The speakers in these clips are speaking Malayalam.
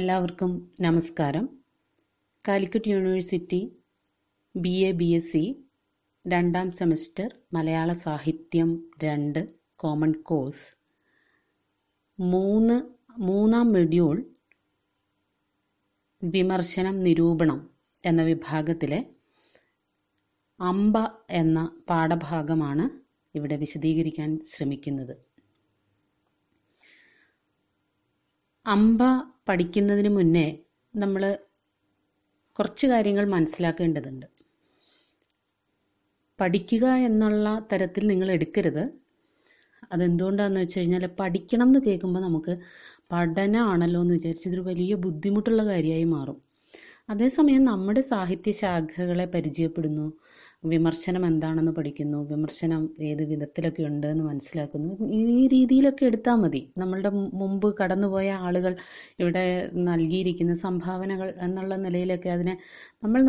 എല്ലാവർക്കും നമസ്കാരം. കാലിക്കറ്റ് യൂണിവേഴ്സിറ്റി BA BSc രണ്ടാം സെമസ്റ്റർ മലയാള സാഹിത്യം 2 കോമൺ കോഴ്സ് മൂന്നാം മൊഡ്യൂൾ വിമർശനം നിരൂപണം എന്ന വിഭാഗത്തിലെ അംബ എന്ന പാഠഭാഗമാണ് ഇവിടെ വിശദീകരിക്കാൻ ശ്രമിക്കുന്നത്. അംബ പഠിക്കുന്നതിന് മുന്നേ നമ്മൾ കുറച്ച് കാര്യങ്ങൾ മനസ്സിലാക്കേണ്ടതുണ്ട്. പഠിക്കുക എന്നുള്ള തരത്തിൽ നിങ്ങൾ എടുക്കരുത്. അതെന്തുകൊണ്ടാണെന്ന് വെച്ച് കഴിഞ്ഞാൽ, പഠിക്കണം എന്ന് കേൾക്കുമ്പോൾ നമുക്ക് പഠനമാണല്ലോ എന്ന് വിചാരിച്ച് ഇതൊരു വലിയ ബുദ്ധിമുട്ടുള്ള കാര്യമായി മാറും. അതേസമയം നമ്മുടെ സാഹിത്യ ശാഖകളെ പരിചയപ്പെടുന്നു, വിമർശനം എന്താണെന്ന് പഠിക്കുന്നു, വിമർശനം ഏത് വിധത്തിലൊക്കെ ഉണ്ട് എന്ന് മനസ്സിലാക്കുന്നു. ഈ രീതിയിലൊക്കെ എടുത്താൽ മതി. നമ്മളുടെ മുമ്പ് കടന്നുപോയ ആളുകൾ ഇവിടെ നൽകിയിരിക്കുന്ന സംഭാവനകൾ എന്നുള്ള നിലയിലൊക്കെ അതിനെ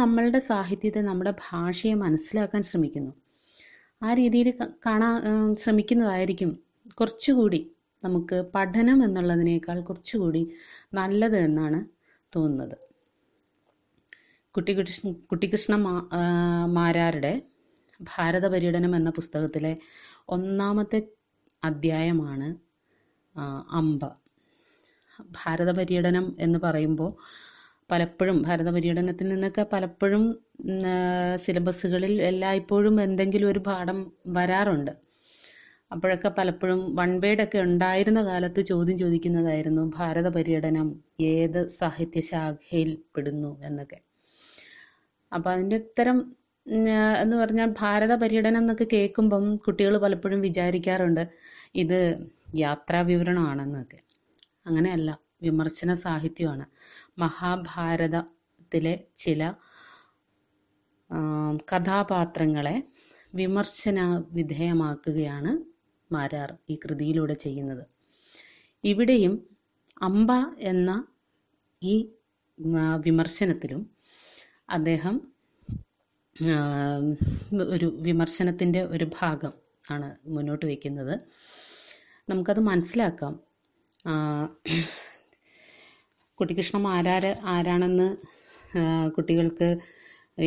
നമ്മളുടെ സാഹിത്യത്തെ, നമ്മുടെ ഭാഷയെ മനസ്സിലാക്കാൻ ശ്രമിക്കുന്നു. ആ രീതിയിൽ കാണാൻ ശ്രമിക്കുന്നതായിരിക്കും കുറച്ചുകൂടി നമുക്ക് പഠനം എന്നുള്ളതിനേക്കാൾ കുറച്ചുകൂടി നല്ലത് എന്നാണ് തോന്നുന്നത്. കുട്ടികൃഷ്ണമാരാരുടെ ഭാരതപര്യടനം എന്ന പുസ്തകത്തിലെ 1ാമത്തെ അധ്യായമാണ് അംബ. ഭാരതപര്യടനം എന്ന് പറയുമ്പോൾ പലപ്പോഴും ഭാരതപര്യടനത്തിൽ നിന്നൊക്കെ പലപ്പോഴും സിലബസുകളിൽ എല്ലായ്പ്പോഴും എന്തെങ്കിലും ഒരു പാഠം വരാറുണ്ട്. അപ്പോഴൊക്കെ പലപ്പോഴും 1 വേഡൊക്കെ ഉണ്ടായിരുന്ന കാലത്ത് ചോദ്യം ചോദിക്കുന്നതായിരുന്നു ഭാരതപര്യടനം ഏത് സാഹിത്യശാഖയിൽ പെടുന്നു എന്നൊക്കെ. അപ്പം അതിൻ്റെ ഉത്തരം എന്ന് പറഞ്ഞാൽ, ഭാരത പര്യടനം എന്നൊക്കെ കേൾക്കുമ്പം കുട്ടികൾ പലപ്പോഴും വിചാരിക്കാറുണ്ട് ഇത് യാത്രാ വിവരണമാണെന്നൊക്കെ. അങ്ങനെയല്ല, വിമർശന സാഹിത്യമാണ്. മഹാഭാരതത്തിലെ ചില കഥാപാത്രങ്ങളെ വിമർശന വിധേയമാക്കുകയാണ് മാരാർ ഈ കൃതിയിലൂടെ ചെയ്യുന്നത്. ഇവിടെയും അംബ എന്ന ഈ വിമർശനത്തിലും അദ്ദേഹം ഒരു വിമർശനത്തിൻ്റെ ഒരു ഭാഗം ആണ് മുന്നോട്ട് വയ്ക്കുന്നത്. നമുക്കത് മനസ്സിലാക്കാം. കുട്ടികൃഷ്ണമാരാർ ആരാണെന്ന് കുട്ടികൾക്ക്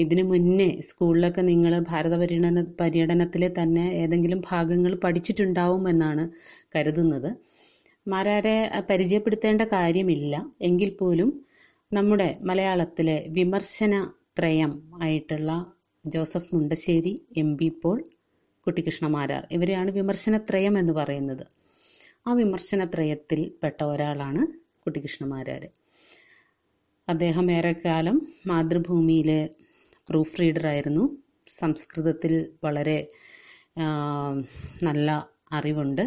ഇതിനു മുന്നേ സ്കൂളിലൊക്കെ നിങ്ങൾ ഭാരതപര്യടനത്തിലെ തന്നെ ഏതെങ്കിലും ഭാഗങ്ങൾ പഠിച്ചിട്ടുണ്ടാവുമെന്നാണ് കരുതുന്നത്. മാരാരെ പരിചയപ്പെടുത്തേണ്ട കാര്യമില്ല. എങ്കിൽ പോലും നമ്മുടെ മലയാളത്തിലെ വിമർശന ത്രയം ആയിട്ടുള്ള ജോസഫ് മുണ്ടശ്ശേരി, MP പോൾ, കുട്ടികൃഷ്ണമാരാർ ഇവരെയാണ് വിമർശനത്രയം എന്ന് പറയുന്നത്. ആ വിമർശനത്രയത്തിൽ പെട്ട ഒരാളാണ് കുട്ടികൃഷ്ണമാരാർ. അദ്ദേഹം ഏറെക്കാലം മാതൃഭൂമിയിലെ പ്രൂഫ് റീഡറായിരുന്നു. സംസ്കൃതത്തിൽ വളരെ നല്ല അറിവുണ്ട്.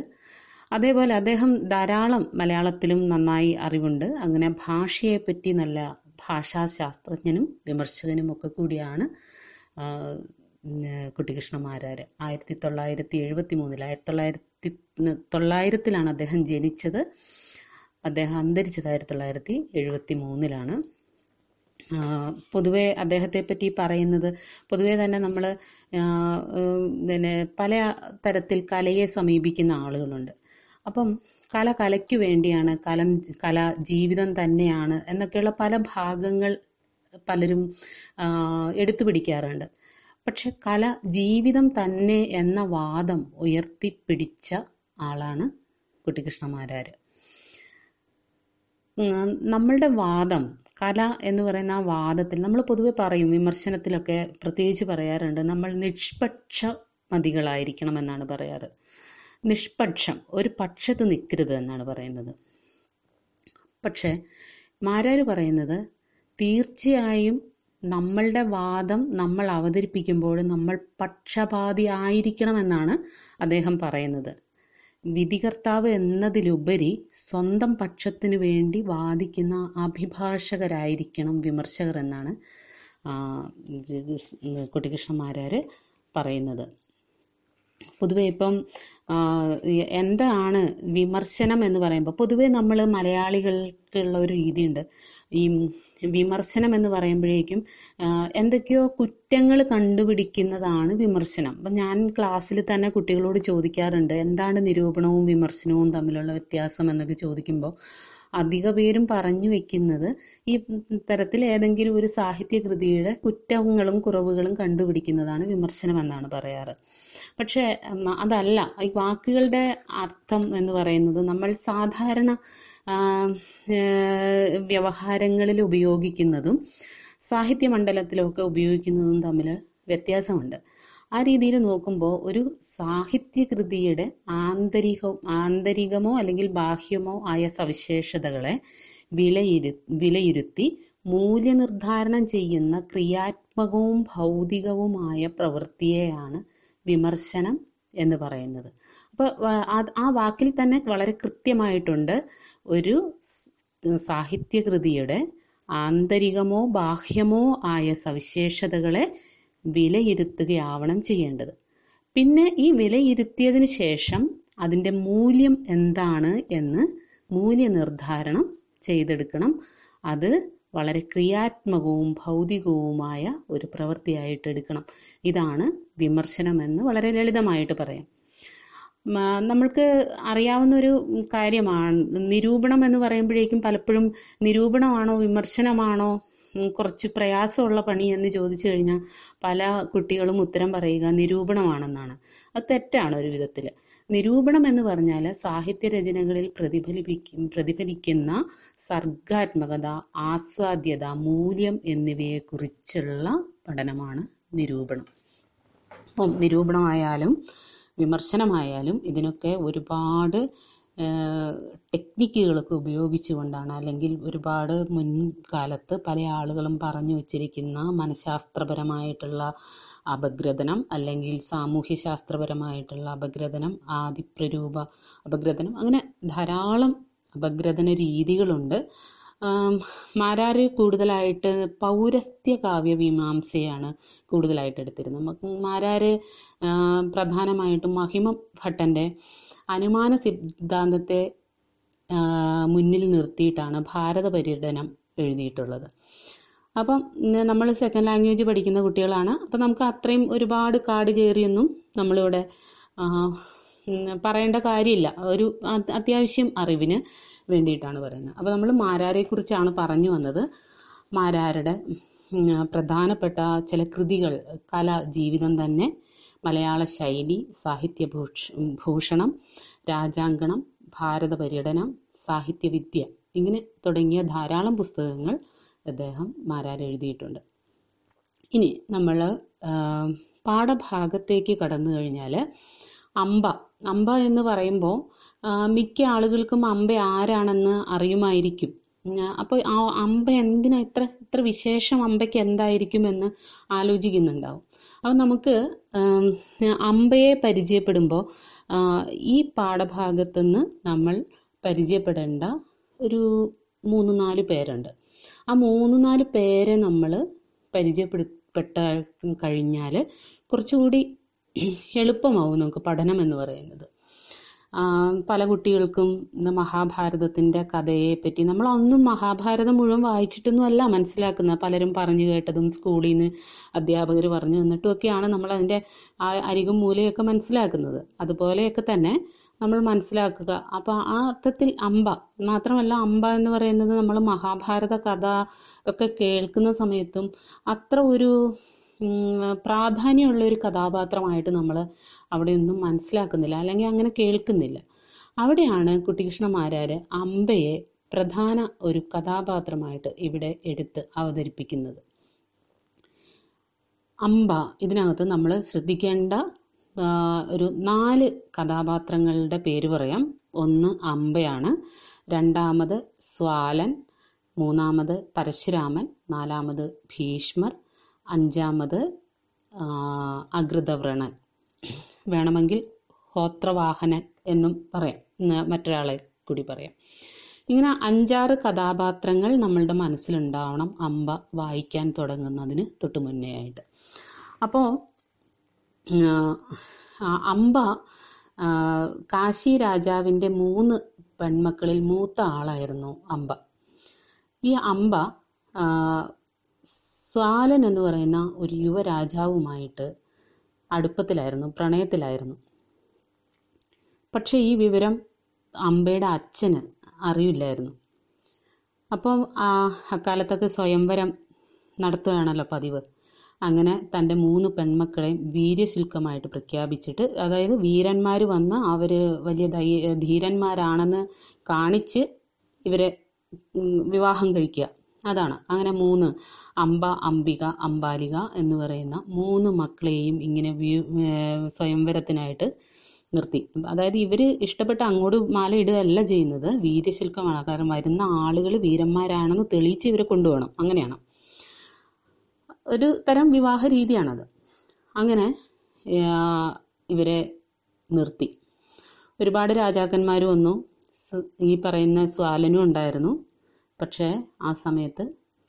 അതേപോലെ അദ്ദേഹം ധാരാളം മലയാളത്തിലും നന്നായി അറിവുണ്ട്. അങ്ങനെ ഭാഷയെപ്പറ്റി നല്ല ഭാഷാശാസ്ത്രജ്ഞനും വിമർശകനും ഒക്കെ കൂടിയാണ് കുട്ടികൃഷ്ണമാരാർ. 1973 1900 അദ്ദേഹം ജനിച്ചത്. അദ്ദേഹം അന്തരിച്ചത് 1973. പൊതുവെ അദ്ദേഹത്തെപ്പറ്റി പറയുന്നത്, പൊതുവേ തന്നെ നമ്മൾ പിന്നെ പല തരത്തിൽ കലയെ സമീപിക്കുന്ന ആളുകളുണ്ട്. അപ്പം കല കലയ്ക്ക് വേണ്ടിയാണ്, കല ജീവിതം തന്നെയാണ് എന്നൊക്കെയുള്ള പല ഭാഗങ്ങൾ പലരും എടുത്തു പിടിക്കാറുണ്ട്. പക്ഷെ കല ജീവിതം തന്നെ എന്ന വാദം ഉയർത്തിപ്പിടിച്ച ആളാണ് കുട്ടികൃഷ്ണമാരാർ. നമ്മളുടെ വാദം, കല എന്ന് പറയുന്ന ആ വാദത്തിൽ നമ്മൾ പൊതുവെ പറയും, വിമർശനത്തിലൊക്കെ പ്രത്യേകിച്ച് പറയാറുണ്ട്, നമ്മൾ നിഷ്പക്ഷമതികളായിരിക്കണം എന്നാണ് പറയാറ്. നിഷ്പക്ഷം, ഒരു പക്ഷത്ത് നിൽക്കരുത് എന്നാണ് പറയുന്നത്. പക്ഷേ മാരാർ പറയുന്നത്, തീർച്ചയായും നമ്മളുടെ വാദം നമ്മൾ അവതരിപ്പിക്കുമ്പോൾ നമ്മൾ പക്ഷപാതി ആയിരിക്കണമെന്നാണ് അദ്ദേഹം പറയുന്നത്. വിധികർത്താവ് എന്നതിലുപരി സ്വന്തം പക്ഷത്തിന് വേണ്ടി വാദിക്കുന്ന അഭിഭാഷകരായിരിക്കണം വിമർശകർ എന്നാണ് കുട്ടികൃഷ്ണമാരാർ പറയുന്നത്. പൊതുവെ ഇപ്പം എന്താണ് വിമർശനം എന്ന് പറയുമ്പോൾ, പൊതുവെ നമ്മൾ മലയാളികൾക്കുള്ള ഒരു രീതിയുണ്ട്. ഈ വിമർശനം എന്ന് പറയുമ്പോഴേക്കും എന്തൊക്കെയോ കുറ്റങ്ങൾ കണ്ടുപിടിക്കുന്നതാണ് വിമർശനം. അപ്പം ഞാൻ ക്ലാസ്സിൽ തന്നെ കുട്ടികളോട് ചോദിക്കാറുണ്ട്, എന്താണ് നിരൂപണവും വിമർശനവും തമ്മിലുള്ള വ്യത്യാസം എന്നൊക്കെ ചോദിക്കുമ്പോൾ അധിക പേരും പറഞ്ഞു വെക്കുന്നത് ഈ തരത്തിൽ ഏതെങ്കിലും ഒരു സാഹിത്യകൃതിയുടെ കുറ്റങ്ങളും കുറവുകളും കണ്ടുപിടിക്കുന്നതാണ് വിമർശനം എന്നാണ് പറയാറ്. പക്ഷേ അതല്ല, ഈ വാക്കുകളുടെ അർത്ഥം എന്ന് പറയുന്നത് നമ്മൾ സാധാരണ വ്യവഹാരങ്ങളിൽ ഉപയോഗിക്കുന്നതും സാഹിത്യമണ്ഡലത്തിലൊക്കെ ഉപയോഗിക്കുന്നതും തമ്മിൽ വ്യത്യാസമുണ്ട്. ആ രീതിയിൽ നോക്കുമ്പോൾ ഒരു സാഹിത്യകൃതിയുടെ ആന്തരികമോ അല്ലെങ്കിൽ ബാഹ്യമോ ആയ സവിശേഷതകളെ വിലയിരുത്തി മൂല്യനിർദ്ധാരണം ചെയ്യുന്ന ക്രിയാത്മകവും ഭൗതികവുമായ പ്രവൃത്തിയെയാണ് വിമർശനം എന്ന് പറയുന്നത്. അപ്പോൾ ആ വാക്കിൽ തന്നെ വളരെ കൃത്യമായിട്ടുണ്ട്, ഒരു സാഹിത്യകൃതിയുടെ ആന്തരികമോ ബാഹ്യമോ ആയ സവിശേഷതകളെ വിലയിരുത്തുകയാവണം ചെയ്യേണ്ടത്. പിന്നെ ഈ വിലയിരുത്തിയതിന് ശേഷം അതിൻ്റെ മൂല്യം എന്താണ് എന്ന് മൂല്യനിർദ്ധാരണം ചെയ്തെടുക്കണം. അത് വളരെ ക്രിയാത്മകവും ഭൗതികവുമായ ഒരു പ്രവൃത്തിയായിട്ട് എടുക്കണം. ഇതാണ് വിമർശനമെന്ന് വളരെ ലളിതമായിട്ട് പറയാം. നമ്മൾക്ക് അറിയാവുന്നൊരു കാര്യമാണ് നിരൂപണം എന്ന് പറയുമ്പോഴേക്കും പലപ്പോഴും നിരൂപണമാണോ വിമർശനമാണോ കുറച്ച് പ്രയാസമുള്ള പണി എന്ന് ചോദിച്ചു കഴിഞ്ഞാൽ പല കുട്ടികളും ഉത്തരം പറയുക നിരൂപണമാണെന്നാണ്. അത് തെറ്റാണ്. ഒരു വിധത്തിൽ നിരൂപണം എന്ന് പറഞ്ഞാൽ സാഹിത്യരചനകളിൽ പ്രതിഫലിക്കുന്ന സർഗാത്മകത, ആസ്വാദ്യത, മൂല്യം എന്നിവയെക്കുറിച്ചുള്ള പഠനമാണ് നിരൂപണം. അപ്പം നിരൂപണമായാലും വിമർശനമായാലും ഇതിനൊക്കെ ഒരുപാട് ടെക്നിക്കുകളൊക്കെ ഉപയോഗിച്ചുകൊണ്ടാണ്, അല്ലെങ്കിൽ ഒരുപാട് മുൻകാലത്ത് പല ആളുകളും പറഞ്ഞു വച്ചിരിക്കുന്ന മനഃശാസ്ത്രപരമായിട്ടുള്ള അപഗ്രഥനം അല്ലെങ്കിൽ സാമൂഹ്യശാസ്ത്രപരമായിട്ടുള്ള അപഗ്രഥനം, ആദിപ്രരൂപ അപഗ്രഥനം, അങ്ങനെ ധാരാളം അപഗ്രഥന രീതികളുണ്ട്. മാരാര് കൂടുതലായിട്ട് പൗരസ്ത്യ കാവ്യമീമാംസയാണ് കൂടുതലായിട്ട് എടുത്തിരുന്നത്. മാരാര് പ്രധാനമായിട്ടും മഹിമ ഭട്ടൻ്റെ അനുമാന സിദ്ധാന്തത്തെ മുന്നിൽ നിർത്തിയിട്ടാണ് ഭാരതപര്യടനം എഴുതിയിട്ടുള്ളത്. അപ്പം നമ്മൾ സെക്കൻഡ് ലാംഗ്വേജ് പഠിക്കുന്ന കുട്ടികളാണ്. അപ്പം നമുക്ക് അത്രയും ഒരുപാട് കാട് കയറിയൊന്നും നമ്മളിവിടെ പറയേണ്ട കാര്യമില്ല. ഒരു അത്യാവശ്യം അറിവിന് വേണ്ടിയിട്ടാണ് പറയുന്നത്. അപ്പോൾ നമ്മൾ മാരാരെക്കുറിച്ചാണ് പറഞ്ഞു വന്നത്. മാരാരുടെ പ്രധാനപ്പെട്ട ചില കൃതികൾ, കല ജീവിതം തന്നെ, മലയാള ശൈലി, സാഹിത്യ ഭൂഷണം, രാജാങ്കണം, ഭാരതപര്യടനം, സാഹിത്യവിദ്യ ഇങ്ങനെ തുടങ്ങിയ ധാരാളം പുസ്തകങ്ങൾ അദ്ദേഹം മാരാർ എഴുതിയിട്ടുണ്ട്. ഇനി നമ്മൾ പാഠഭാഗത്തേക്ക് കടന്നു കഴിഞ്ഞാൽ അംബ എന്ന് പറയുമ്പോൾ മിക്ക ആളുകൾക്കും അംബ ആരാണെന്ന് അറിയുമായിരിക്കും. അപ്പോൾ ആ അംബ എന്തിനാ ഇത്ര വിശേഷം, അംബയ്ക്ക് എന്തായിരിക്കുമെന്ന് ആലോചിക്കുന്നുണ്ടാവും. അപ്പോൾ നമുക്ക് അംബയെ പരിചയപ്പെടുമ്പോൾ ഈ പാഠഭാഗത്തുനിന്ന് നമ്മൾ പരിചയപ്പെടേണ്ട ഒരു 3-4 പേരുണ്ട്. ആ 3-4 പേരെ നമ്മൾ കഴിഞ്ഞാൽ കുറച്ചുകൂടി എളുപ്പമാവും നമുക്ക് പഠനം എന്ന് പറയുന്നത്. പല കുട്ടികൾക്കും മഹാഭാരതത്തിൻ്റെ കഥയെപ്പറ്റി നമ്മളൊന്നും മഹാഭാരതം മുഴുവൻ വായിച്ചിട്ടൊന്നുമല്ല മനസ്സിലാക്കുന്നത്. പലരും പറഞ്ഞു കേട്ടതും സ്കൂളിൽ നിന്ന് അധ്യാപകർ പറഞ്ഞു തന്നിട്ടുമൊക്കെയാണ് നമ്മളതിൻ്റെ അരികും മൂലയൊക്കെ മനസ്സിലാക്കുന്നത്. അതുപോലെയൊക്കെ തന്നെ നമ്മൾ മനസ്സിലാക്കുക. അപ്പോൾ ആ അർത്ഥത്തിൽ അംബ മാത്രമല്ല, അംബ എന്ന് പറയുന്നത് നമ്മൾ മഹാഭാരത കഥ ഒക്കെ കേൾക്കുന്ന സമയത്തും അത്ര ഒരു പ്രാധാന്യമുള്ളൊരു കഥാപാത്രമായിട്ട് നമ്മൾ അവിടെയൊന്നും മനസ്സിലാക്കുന്നില്ല, അല്ലെങ്കിൽ അങ്ങനെ കേൾക്കുന്നില്ല. അവിടെയാണ് കുട്ടികൃഷ്ണമാരാർ അംബയെ പ്രധാന ഒരു കഥാപാത്രമായിട്ട് ഇവിടെ എടുത്ത് അവതരിപ്പിക്കുന്നത്. അംബ ഇതിനകത്ത് നമ്മൾ ശ്രദ്ധിക്കേണ്ട ഒരു 4 കഥാപാത്രങ്ങളുടെ പേര് പറയാം. ഒന്ന് അംബയാണ്, 2ാമത് സ്വാലൻ, 3ാമത് പരശുരാമൻ, 4ാമത് ഭീഷ്മർ, 5ാമത് അകൃതവ്രണൻ, വേണമെങ്കിൽ ഗോത്രവാഹനൻ എന്നും പറയാം, മറ്റൊരാളെ കൂടി പറയാം. ഇങ്ങനെ 5-6 കഥാപാത്രങ്ങൾ നമ്മളുടെ മനസ്സിലുണ്ടാവണം അംബ വായിക്കാൻ തുടങ്ങുന്നതിന് തൊട്ട് മുന്നേ ആയിട്ട്. അപ്പോൾ അംബ കാശി രാജാവിൻ്റെ 3 പെൺമക്കളിൽ മൂത്ത ആളായിരുന്നു അംബ. ഈ അംബ സ്വാലൻ എന്ന് പറയുന്ന ഒരു യുവരാജാവുമായിട്ട് അടുപ്പത്തിലായിരുന്നു, പ്രണയത്തിലായിരുന്നു. പക്ഷേ ഈ വിവരം അംബയുടെ അച്ഛന് അറിയില്ലായിരുന്നു. അപ്പോൾ അക്കാലത്തൊക്കെ സ്വയംവരം നടത്തുകയാണല്ലോ പതിവ്. അങ്ങനെ തൻ്റെ 3 പെൺമക്കളെയും വീര്യശുൽക്കമായിട്ട് പ്രഖ്യാപിച്ചിട്ട്, അതായത് വീരന്മാർ വന്ന് അവർ വലിയ ധീരന്മാരാണെന്ന് കാണിച്ച് ഇവരെ വിവാഹം കഴിക്കുക, അതാണ്. അങ്ങനെ 3 അംബ, അംബിക, അംബാലിക എന്ന് പറയുന്ന 3 മക്കളെയും ഇങ്ങനെ സ്വയംവരത്തിനായിട്ട് നിർത്തി. അതായത് ഇവർ ഇഷ്ടപ്പെട്ട അങ്ങോട്ട് മാല ഇടുകയല്ല ചെയ്യുന്നത്, വീര്യശുൽക്കമാണ്. കാരണം വരുന്ന ആളുകൾ വീരന്മാരാണെന്ന് തെളിയിച്ച് ഇവരെ കൊണ്ടുപോകണം, അങ്ങനെയാണ് ഒരു തരം വിവാഹ രീതിയാണത്. അങ്ങനെ ഇവരെ നിർത്തി. ഒരുപാട് രാജാക്കന്മാർ വന്നു, ഈ പറയുന്ന സ്വാലനും ഉണ്ടായിരുന്നു. പക്ഷേ ആ സമയത്ത്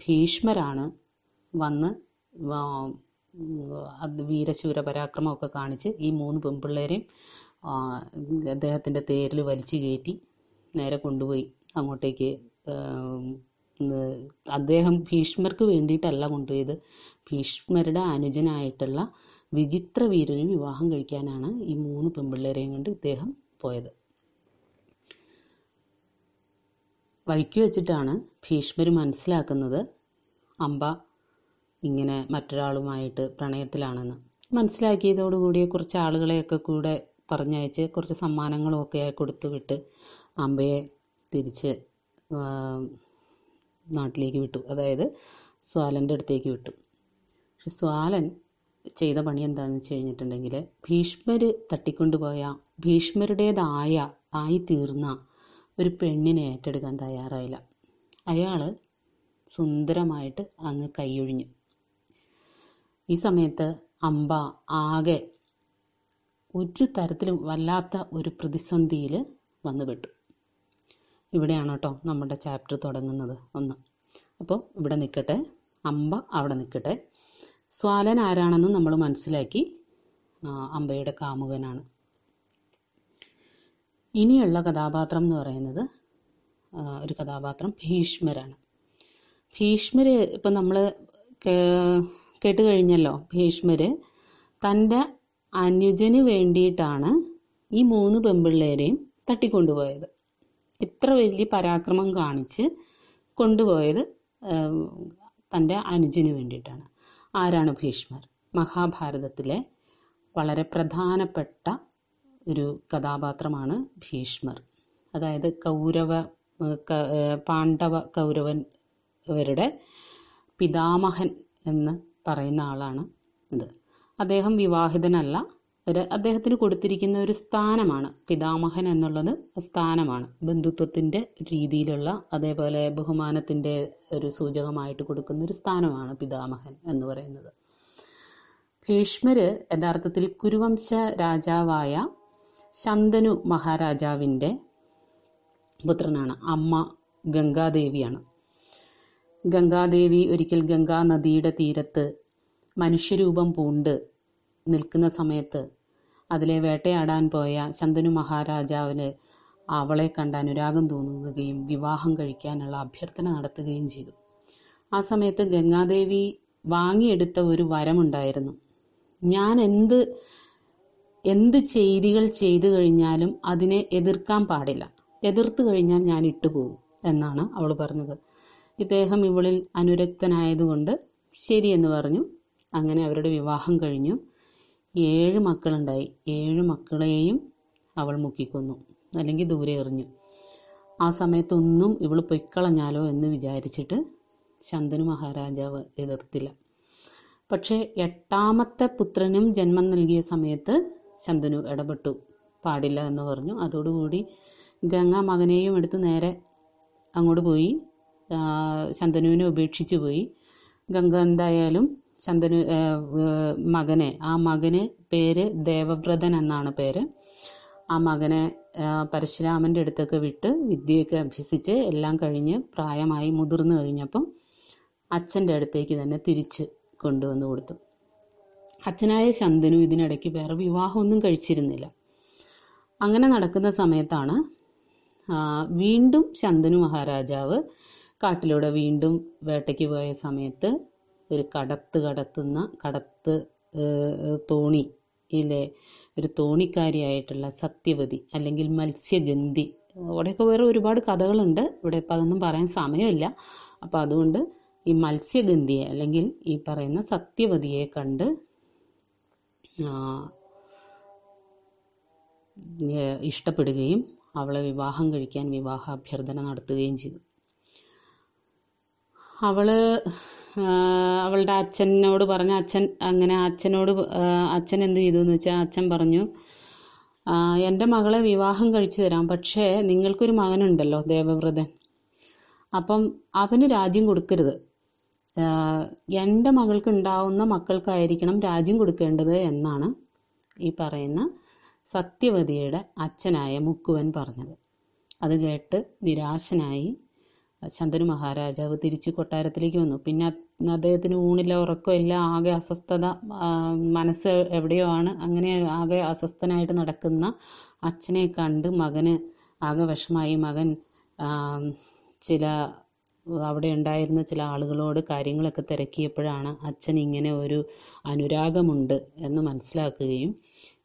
ഭീഷ്മരാണ് വന്ന് വീരശൂര പരാക്രമമൊക്കെ കാണിച്ച് ഈ 3 പെൺപിള്ളേരെയും അദ്ദേഹത്തിൻ്റെ തേരിൽ വലിച്ചു കയറ്റി നേരെ കൊണ്ടുപോയി അങ്ങോട്ടേക്ക്. അദ്ദേഹം ഭീഷ്മർക്ക് വേണ്ടിയിട്ടല്ല കൊണ്ടുപോയത്, ഭീഷ്മരുടെ അനുജനായിട്ടുള്ള വിചിത്രവീര്യന് വിവാഹം കഴിക്കാനാണ് ഈ 3 പെൺപിള്ളേരെയും കൊണ്ട് ഇദ്ദേഹം പോയത്. വഴിക്ക് വെച്ചിട്ടാണ് ഭീഷ്മർ മനസ്സിലാക്കുന്നത് അംബ ഇങ്ങനെ മറ്റൊരാളുമായിട്ട് പ്രണയത്തിലാണെന്ന്. മനസ്സിലാക്കിയതോടുകൂടി കുറച്ച് ആളുകളെയൊക്കെ കൂടെ പറഞ്ഞയച്ച് കുറച്ച് സമ്മാനങ്ങളുമൊക്കെ കൊടുത്തു വിട്ട് അംബയെ തിരിച്ച് നാട്ടിലേക്ക് വിട്ടു, അതായത് സ്വാലൻ്റെ അടുത്തേക്ക് വിട്ടു. പക്ഷെ സ്വാലൻ ചെയ്ത പണി എന്താണെന്ന് വെച്ച് കഴിഞ്ഞിട്ടുണ്ടെങ്കിൽ, ഭീഷ്മർ തട്ടിക്കൊണ്ടുപോയ ഭീഷ്മരുടേതായി തീർന്ന ഒരു പെണ്ണിനെ ഏറ്റെടുക്കാൻ തയ്യാറായില്ല. അയാൾ സുന്ദരമായിട്ട് അങ്ങ് കൈയൊഴിഞ്ഞു. ഈ സമയത്ത് അംബ ആകെ ഒരു തരത്തിലും വല്ലാത്ത ഒരു പ്രതിസന്ധിയിൽ വന്നുപെട്ടു. ഇവിടെയാണ് കേട്ടോ നമ്മുടെ ചാപ്റ്റർ തുടങ്ങുന്നത്, 1. അപ്പോൾ ഇവിടെ നിൽക്കട്ടെ, അംബ അവിടെ നിൽക്കട്ടെ. സ്വാലൻ ആരാണെന്ന് നമ്മൾ മനസ്സിലാക്കി, അംബയുടെ കാമുകനാണ്. ഇനിയുള്ള കഥാപാത്രം എന്ന് പറയുന്നത് ഒരു കഥാപാത്രം ഭീഷ്മരാണ്. ഭീഷ്മർ ഇപ്പം നമ്മൾ കേട്ട് കഴിഞ്ഞല്ലോ, ഭീഷ്മർ തൻ്റെ അനുജന് വേണ്ടിയിട്ടാണ് ഈ 3 പെൺപിള്ളേരെയും തട്ടിക്കൊണ്ടുപോയത്. ഇത്ര വലിയ പരാക്രമം കാണിച്ച് കൊണ്ടുപോയത് തൻ്റെ അനുജന് വേണ്ടിയിട്ടാണ്. ആരാണ് ഭീഷ്മർ? മഹാഭാരതത്തിലെ വളരെ പ്രധാനപ്പെട്ട ഒരു കഥാപാത്രമാണ് ഭീഷ്മർ. അതായത് പാണ്ഡവരുടെ പിതാമഹൻ എന്ന് പറയുന്ന ആളാണ് ഇത്. അദ്ദേഹം വിവാഹിതനല്ല, അദ്ദേഹത്തിന് കൊടുത്തിരിക്കുന്ന ഒരു സ്ഥാനമാണ് പിതാമഹൻ എന്നുള്ളത്, സ്ഥാനമാണ് ബന്ധുത്വത്തിൻ്റെ രീതിയിലുള്ള, അതേപോലെ ബഹുമാനത്തിൻ്റെ ഒരു സൂചകമായിട്ട് കൊടുക്കുന്ന ഒരു സ്ഥാനമാണ് പിതാമഹൻ എന്ന് പറയുന്നത്. ഭീഷ്മർ യഥാർത്ഥത്തിൽ കുരുവംശ രാജാവായ ശന്തനു മഹാരാജാവിൻ്റെ പുത്രനാണ്. അമ്മ ഗംഗാദേവിയാണ്. ഗംഗാദേവി ഒരിക്കൽ ഗംഗാ നദിയുടെ തീരത്ത് മനുഷ്യരൂപം പൂണ്ട് നിൽക്കുന്ന സമയത്ത് അതിലെ വേട്ടയാടാൻ പോയ ശന്തനു മഹാരാജാവിന് അവളെ കണ്ട് അനുരാഗം തോന്നുകയും വിവാഹം കഴിക്കാനുള്ള അഭ്യർത്ഥന നടത്തുകയും ചെയ്തു. ആ സമയത്ത് ഗംഗാദേവി വാങ്ങിയെടുത്ത ഒരു വരമുണ്ടായിരുന്നു, ഞാൻ എന്ത് ചെയ്തികൾ ചെയ്തു കഴിഞ്ഞാലും അതിനെ എതിർക്കാൻ പാടില്ല, എതിർത്തു കഴിഞ്ഞാൽ ഞാൻ ഇട്ടുപോകും എന്നാണ് അവൾ പറഞ്ഞത്. ഇദ്ദേഹം ഇവളിൽ അനുരക്തനായതുകൊണ്ട് ശരിയെന്ന് പറഞ്ഞു. അങ്ങനെ അവരുടെ വിവാഹം കഴിഞ്ഞു. 7 മക്കളുണ്ടായി. 7 മക്കളെയും അവൾ മുക്കിക്കൊന്നു, അല്ലെങ്കിൽ ദൂരെ എറിഞ്ഞു. ആ സമയത്തൊന്നും ഇവൾ പൊയ്ക്കളഞ്ഞാലോ എന്ന് വിചാരിച്ചിട്ട് ശന്തനു മഹാരാജാവ് എതിർത്തില്ല. പക്ഷേ 8ാമത്തെ പുത്രനും ജന്മം നൽകിയ സമയത്ത് ശന്തനു ഇടപെട്ടു, പാടില്ല എന്ന് പറഞ്ഞു. അതോടുകൂടി ഗംഗ മകനെയും എടുത്ത് നേരെ അങ്ങോട്ട് പോയി, ശന്തനുവിനെ ഉപേക്ഷിച്ച് പോയി. ഗംഗ എന്തായാലും ശന്തനു ആ മകന് പേര് ദേവവ്രതൻ എന്നാണ് പേര്. ആ മകനെ പരശുരാമൻ്റെ അടുത്തൊക്കെ വിട്ട് വിദ്യയൊക്കെ അഭ്യസിച്ച് എല്ലാം കഴിഞ്ഞ് പ്രായമായി മുതിർന്നു കഴിഞ്ഞപ്പം അച്ഛൻ്റെ അടുത്തേക്ക് തന്നെ തിരിച്ച് കൊണ്ടുവന്നു കൊടുത്തു. അച്ഛനായ ശന്തനു ഇതിനിടയ്ക്ക് വേറെ വിവാഹമൊന്നും കഴിച്ചിരുന്നില്ല. അങ്ങനെ നടക്കുന്ന സമയത്താണ് വീണ്ടും ശന്തനു മഹാരാജാവ് കാട്ടിലൂടെ വീണ്ടും വേട്ടയ്ക്ക് പോയ സമയത്ത് ഒരു കടത്ത് തോണിയിലെ ഒരു തോണിക്കാരിയായിട്ടുള്ള സത്യവതി അല്ലെങ്കിൽ മത്സ്യഗന്ധി അവിടെയൊക്കെ വേറെ ഒരുപാട് കഥകളുണ്ട്, ഇവിടെ ഇപ്പം അതൊന്നും പറയാൻ സമയമില്ല. അപ്പം അതുകൊണ്ട് ഈ മത്സ്യഗന്ധിയെ അല്ലെങ്കിൽ ഈ പറയുന്ന സത്യവതിയെ കണ്ട് ഇഷ്ടപ്പെടുകയും അവളെ വിവാഹം കഴിക്കാൻ വിവാഹ അഭ്യർത്ഥന നടത്തുകയും ചെയ്തു. അവളുടെ അച്ഛനോട് പറഞ്ഞു, അച്ഛൻ എന്ത് ചെയ്തു എന്ന് വെച്ചാൽ അച്ഛൻ പറഞ്ഞു, എൻ്റെ മകളെ വിവാഹം കഴിച്ചു തരാം, പക്ഷേ നിങ്ങൾക്കൊരു മകനുണ്ടല്ലോ ദേവവ്രതൻ, അപ്പം അവന് രാജ്യം കൊടുക്കരുത്, എൻ്റെ മകൾക്കുണ്ടാവുന്ന മക്കൾക്കായിരിക്കണം രാജ്യം കൊടുക്കേണ്ടത് എന്നാണ് ഈ പറയുന്ന സത്യവതിയുടെ അച്ഛനായ മുക്കുവൻ പറഞ്ഞത്. അത് കേട്ട് നിരാശനായി ശന്തനു മഹാരാജാവ് തിരിച്ച് കൊട്ടാരത്തിലേക്ക് വന്നു. പിന്നെ അദ്ദേഹത്തിന് ഊണില്ല, ഉറക്കമില്ല, ആകെ അസ്വസ്ഥത, മനസ്സ് എവിടെയോ ആണ്. അങ്ങനെ ആകെ അസ്വസ്ഥനായിട്ട് നടക്കുന്ന അച്ഛനെ കണ്ട് മകന് ആകെ വിഷമായി. മകൻ അവിടെ ഉണ്ടായിരുന്ന ചില ആളുകളോട് കാര്യങ്ങളൊക്കെ തിരക്കിയപ്പോഴാണ് അച്ഛൻ ഇങ്ങനെ ഒരു അനുരാഗമുണ്ട് എന്ന് മനസ്സിലാക്കുകയും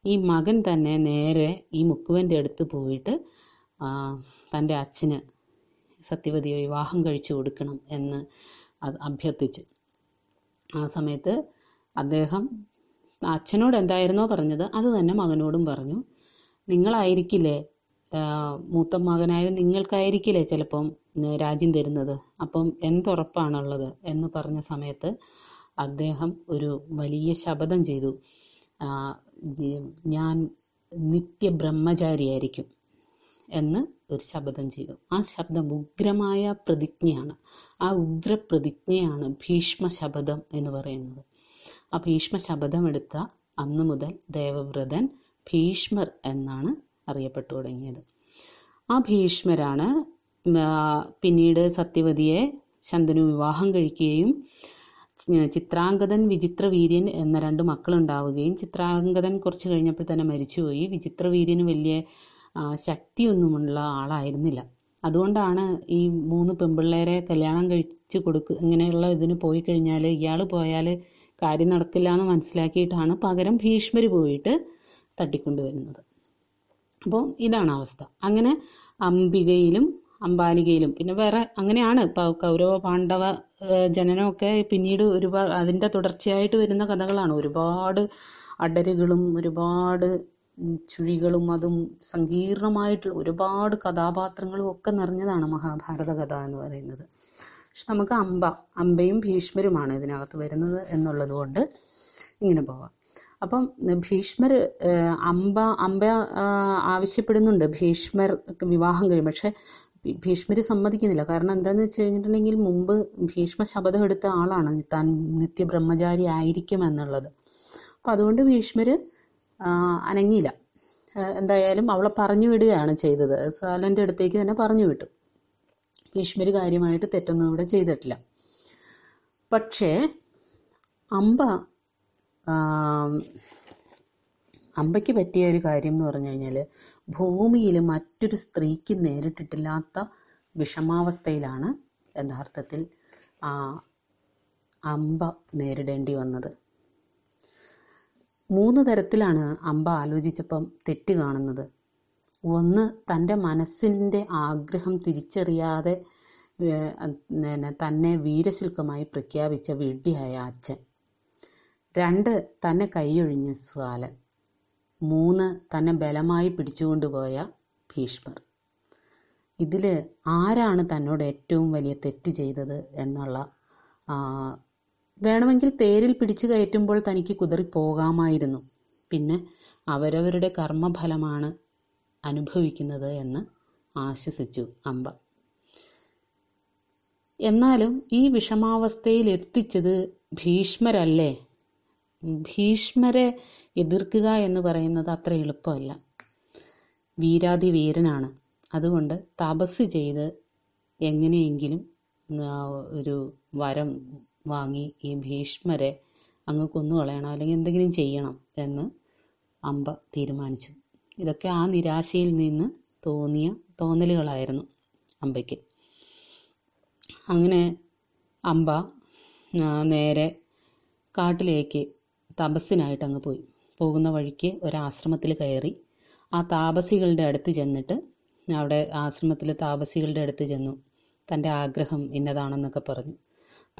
ഈ മകൻ തന്നെ നേരെ ഈ മുക്കുവൻ്റെ അടുത്ത് പോയിട്ട് തൻ്റെ അച്ഛന് സത്യവതിയെ വിവാഹം കഴിച്ചു കൊടുക്കണം എന്ന് അഭ്യർത്ഥിച്ചു. ആ സമയത്ത് അദ്ദേഹം അച്ഛനോട് എന്തായിരുന്നോ പറഞ്ഞത് അത് തന്നെ മകനോടും പറഞ്ഞു. നിങ്ങളായിരിക്കില്ലേ മൂത്ത മകനായ നിങ്ങൾക്കായിരിക്കില്ലേ ചിലപ്പം രാജ്യം തരുന്നത്, അപ്പം എന്തുറപ്പാണുള്ളത് എന്ന് പറഞ്ഞ സമയത്ത് അദ്ദേഹം ഒരു വലിയ ശപഥം ചെയ്തു. ഞാൻ നിത്യബ്രഹ്മചാരിയായിരിക്കും എന്ന് ഒരു ശബ്ദം ചെയ്തു. ആ ശബ്ദം ഉഗ്രമായ പ്രതിജ്ഞയാണ്. ആ ഉഗ്രപ്രതിജ്ഞയാണ് ഭീഷ്മ ശബ്ദം എന്ന് പറയുന്നത്. ആ ഭീഷ്മ ശബ്ദം എടുത്ത അന്ന് മുതൽ ദേവവ്രതൻ ഭീഷ്മർ എന്നാണ് അറിയപ്പെട്ടു തുടങ്ങിയത്. ആ ഭീഷ്മരാണ് പിന്നീട് സത്യവതിയെ ശന്തനു വിവാഹം കഴിക്കുകയും ചിത്രാംഗദൻ വിചിത്രവീര്യൻ എന്ന രണ്ട് മക്കളുണ്ടാവുകയും, ചിത്രാംഗദൻ കുറച്ച് കഴിഞ്ഞപ്പോൾ തന്നെ മരിച്ചുപോയി. വിചിത്രവീര്യന് വലിയ ശക്തിയൊന്നുമുള്ള ആളായിരുന്നില്ല. അതുകൊണ്ടാണ് ഈ മൂന്ന് പെൺപിള്ളേരെ കല്യാണം കഴിച്ചു കൊടുക്കുക, ഇങ്ങനെയുള്ള ഇതിന് പോയി കഴിഞ്ഞാൽ ഇയാൾ പോയാൽ കാര്യം നടക്കില്ല എന്ന് മനസ്സിലാക്കിയിട്ടാണ് പകരം ഭീഷ്മർ പോയിട്ട് തട്ടിക്കൊണ്ടുവരുന്നത്. അപ്പോൾ ഇതാണ് അവസ്ഥ. അങ്ങനെ അംബികയിലും അംബാലികയിലും പിന്നെ വേറെ അങ്ങനെയാണ് ഇപ്പോൾ കൗരവ പാണ്ഡവ ജനനമൊക്കെ പിന്നീട് ഒരുപാട് അതിൻ്റെ തുടർച്ചയായിട്ട് വരുന്ന കഥകളാണ്. ഒരുപാട് അടരുകളും ഒരുപാട് ചുഴികളും അതും സങ്കീർണമായിട്ടുള്ള ഒരുപാട് കഥാപാത്രങ്ങളും ഒക്കെ നിറഞ്ഞതാണ് മഹാഭാരത കഥ എന്ന് പറയുന്നത്. പക്ഷെ നമുക്ക് അമ്പയും ഭീഷ്മരുമാണ് ഇതിനകത്ത് വരുന്നത് എന്നുള്ളത് കൊണ്ട് ഇങ്ങനെ പോകാം. അപ്പം ഭീഷ്മർ അമ്പ ആവശ്യപ്പെടുന്നുണ്ട് ഭീഷ്മർ വിവാഹം കഴിയും, പക്ഷെ ഭീഷ്മർ സമ്മതിക്കുന്നില്ല. കാരണം എന്താന്ന് വെച്ച് കഴിഞ്ഞിട്ടുണ്ടെങ്കിൽ മുമ്പ് ഭീഷ്മ ശപഥം എടുത്ത ആളാണ് താൻ നിത്യബ്രഹ്മചാരി ആയിരിക്കും എന്നുള്ളത്. അപ്പം അതുകൊണ്ട് ഭീഷ്മർ അനങ്ങിയില്ല. എന്തായാലും അവളെ പറഞ്ഞു വിടുകയാണ് ചെയ്തത്. സ്വാലൻ്റെ അടുത്തേക്ക് തന്നെ പറഞ്ഞു വിട്ടു. ഭീഷ്മർ കാര്യമായിട്ട് തെറ്റൊന്നും ഇവിടെ ചെയ്തിട്ടില്ല. പക്ഷേ അമ്പയ്ക്ക് പറ്റിയ ഒരു കാര്യം എന്ന് പറഞ്ഞു കഴിഞ്ഞാൽ ഭൂമിയിൽ മറ്റൊരു സ്ത്രീക്ക് നേരിട്ടിട്ടില്ലാത്ത വിഷമാവസ്ഥയിലാണ് യഥാർത്ഥത്തിൽ അമ്പ നേരിടേണ്ടി വന്നത്. മൂന്ന് തരത്തിലാണ് അമ്പ ആലോചിച്ചപ്പം തെറ്റ് കാണുന്നത്. ഒന്ന്, തൻ്റെ മനസ്സിൻ്റെ ആഗ്രഹം തിരിച്ചറിയാതെ തന്നെ വീരശില്പമായി പ്രഖ്യാപിച്ച വിഡ്ഢിയായ അച്ഛൻ. രണ്ട്, തന്നെ കൈയൊഴിഞ്ഞ സ്വാലൻ. മൂന്ന്, തന്നെ ബലമായി പിടിച്ചുകൊണ്ടുപോയ ഭീഷ്മർ. ഇതിൽ ആരാണ് തന്നോട് ഏറ്റവും വലിയ തെറ്റ് ചെയ്തത് എന്നുള്ള, വേണമെങ്കിൽ തേരിൽ പിടിച്ചു കയറ്റുമ്പോൾ തനിക്ക് കുതറിപ്പോകാമായിരുന്നു, പിന്നെ അവരവരുടെ കർമ്മഫലമാണ് അനുഭവിക്കുന്നത് എന്ന് ആശ്വസിച്ചു അമ്പ. എന്നാലും ഈ വിഷമാവസ്ഥയിൽ എത്തിച്ചത് ഭീഷ്മരല്ലേ. ഭീഷ്മരെ എതിർക്കുക എന്ന് പറയുന്നത് അത്ര എളുപ്പമല്ല. വീരാതിവീരനാണ്. അതുകൊണ്ട് തപസ് ചെയ്ത് എങ്ങനെയെങ്കിലും ഒരു വരം വാങ്ങി ഈ ഭീഷ്മരെ അങ്ങ് കൊന്നുകളയണം, അല്ലെങ്കിൽ എന്തെങ്കിലും ചെയ്യണം എന്ന് അമ്പ തീരുമാനിച്ചു. ഇതൊക്കെ ആ നിരാശയിൽ നിന്ന് തോന്നലുകളായിരുന്നു അമ്പയ്ക്ക്. അങ്ങനെ അമ്പ നേരെ കാട്ടിലേക്ക് തപസ്സിനായിട്ട് അങ്ങ് പോയി. പോകുന്ന വഴിക്ക് ഒരാശ്രമത്തിൽ കയറി ആ താപസികളുടെ അടുത്ത് ചെന്നിട്ട് അവിടെ ആശ്രമത്തിലെ താപസികളുടെ അടുത്ത് ചെന്നു തൻ്റെ ആഗ്രഹം ഇന്നതാണെന്നൊക്കെ പറഞ്ഞു.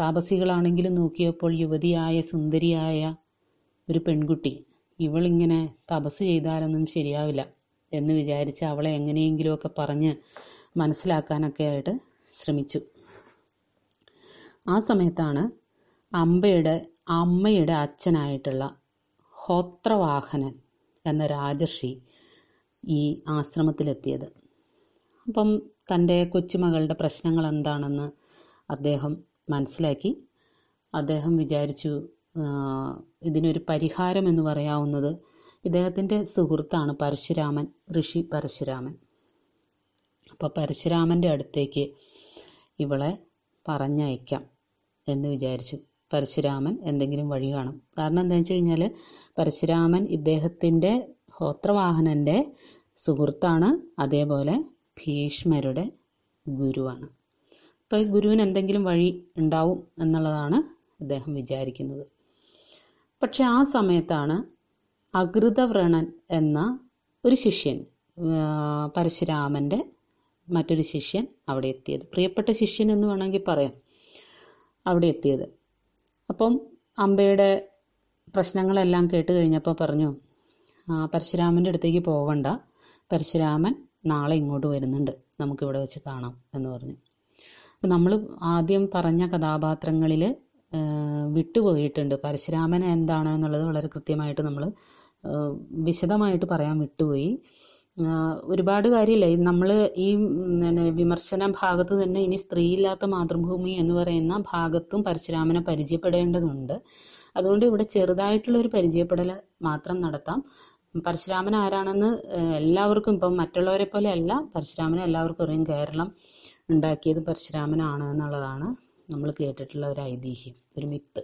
താപസികളാണെങ്കിലും നോക്കിയപ്പോൾ യുവതിയായ സുന്ദരിയായ ഒരു പെൺകുട്ടി, ഇവളിങ്ങനെ തപസ് ചെയ്താലൊന്നും ശരിയാവില്ല എന്ന് വിചാരിച്ച് അവളെ എങ്ങനെയെങ്കിലുമൊക്കെ പറഞ്ഞ് മനസ്സിലാക്കാനൊക്കെ ആയിട്ട് ശ്രമിച്ചു. ആ സമയത്താണ് അമ്മയുടെ അച്ഛനായിട്ടുള്ള ഗോത്രവാഹനൻ എന്ന രാജർഷി ഈ ആശ്രമത്തിലെത്തിയത്. അപ്പം തൻ്റെ കൊച്ചുമകളുടെ പ്രശ്നങ്ങൾ എന്താണെന്ന് അദ്ദേഹം മനസ്സിലാക്കി. അദ്ദേഹം വിചാരിച്ചു ഇതിനൊരു പരിഹാരം എന്ന് പറയാവുന്നത് ഇദ്ദേഹത്തിൻ്റെ സുഹൃത്താണ് പരശുരാമൻ, ഋഷി പരശുരാമൻ. അപ്പോൾ പരശുരാമൻ്റെ അടുത്തേക്ക് ഇവളെ പറഞ്ഞയക്കാം എന്ന് വിചാരിച്ചു. പരശുരാമൻ എന്തെങ്കിലും വഴി കാണും. കാരണം എന്താണെന്ന് വെച്ച് കഴിഞ്ഞാൽ പരശുരാമൻ ഇദ്ദേഹത്തിൻ്റെ ഗോത്രവാഹനൻ്റെ സുഹൃത്താണ്, അതേപോലെ ഭീഷ്മരുടെ ഗുരുവാണ്. അപ്പോൾ ഈ ഗുരുവിന് എന്തെങ്കിലും വഴി ഉണ്ടാവും എന്നുള്ളതാണ് അദ്ദേഹം വിചാരിക്കുന്നത്. പക്ഷെ ആ സമയത്താണ് അകൃതവ്രണൻ എന്ന ഒരു ശിഷ്യൻ, പരശുരാമൻ്റെ മറ്റൊരു ശിഷ്യൻ അവിടെ എത്തിയത്. പ്രിയപ്പെട്ട ശിഷ്യൻ എന്ന് വേണമെങ്കിൽ പറയാം അവിടെ എത്തിയത്. അപ്പം അംബയുടെ പ്രശ്നങ്ങളെല്ലാം കേട്ട് കഴിഞ്ഞപ്പോൾ പറഞ്ഞു, പരശുരാമൻ്റെ അടുത്തേക്ക് പോകണ്ട, പരശുരാമൻ നാളെ ഇങ്ങോട്ട് വരുന്നുണ്ട്, നമുക്കിവിടെ വെച്ച് കാണാം എന്ന് പറഞ്ഞു. അപ്പം നമ്മൾ ആദ്യം പറഞ്ഞ കഥാപാത്രങ്ങളിൽ വിട്ടുപോയിട്ടുണ്ട്. പരശുരാമൻ എന്താണ് എന്നുള്ളത് വളരെ കൃത്യമായിട്ട് നമ്മൾ വിശദമായിട്ട് പറയാൻ വിട്ടുപോയി. ഒരുപാട് കാര്യമില്ല, നമ്മൾ ഈ വിമർശന ഭാഗത്ത് തന്നെ ഇനി സ്ത്രീയില്ലാത്ത മാതൃഭൂമി എന്ന് പറയുന്ന ഭാഗത്തും പരശുരാമനെ പരിചയപ്പെടേണ്ടതുണ്ട്. അതുകൊണ്ട് ഇവിടെ ചെറുതായിട്ടുള്ളൊരു പരിചയപ്പെടൽ മാത്രം നടത്താം. പരശുരാമൻ ആരാണെന്ന് എല്ലാവർക്കും, ഇപ്പം മറ്റുള്ളവരെ പോലെ അല്ല, പരശുരാമനെ എല്ലാവർക്കും അറിയാം. കേരളം ഉണ്ടാക്കിയത് പരശുരാമനാണ് എന്നുള്ളതാണ് നമ്മൾ കേട്ടിട്ടുള്ള ഒരു ഐതിഹ്യം, ഒരു മിത്ത്.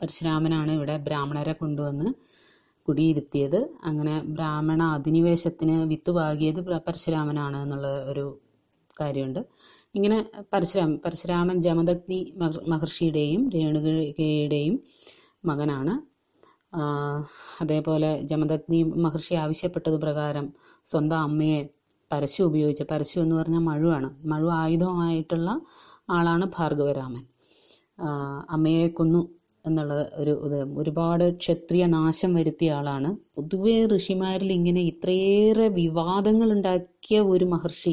പരശുരാമനാണ് ഇവിടെ ബ്രാഹ്മണരെ കൊണ്ടുവന്ന് കുടിയിരുത്തിയത്. അങ്ങനെ ബ്രാഹ്മണ അധിനിവേശത്തിന് വിത്തുപാകിയത് പരശുരാമനാണ് എന്നുള്ള ഒരു കാര്യമുണ്ട്. ഇങ്ങനെ പരശുരാമൻ ജമദഗ്നി മഹർഷിയുടെയും രേണുകയുടെയും മകനാണ്. അതേപോലെ ജമദഗ്നി മഹർഷി ആവശ്യപ്പെട്ടത് പ്രകാരം സ്വന്തം അമ്മയെ പരശു ഉപയോഗിച്ച്, പരശു എന്ന് പറഞ്ഞാൽ മഴുവാണ്, മഴു ആയുധമായിട്ടുള്ള ആളാണ് ഭാർഗവരാമൻ, അമ്മയെ കൊന്നു എന്നുള്ള ഒരുപാട് ക്ഷത്രിയ നാശം വരുത്തിയ ആളാണ്. പൊതുവേ ഋഷിമാരിൽ ഇങ്ങനെ ഇത്രയേറെ വിവാദങ്ങൾ ഉണ്ടാക്കിയ ഒരു മഹർഷി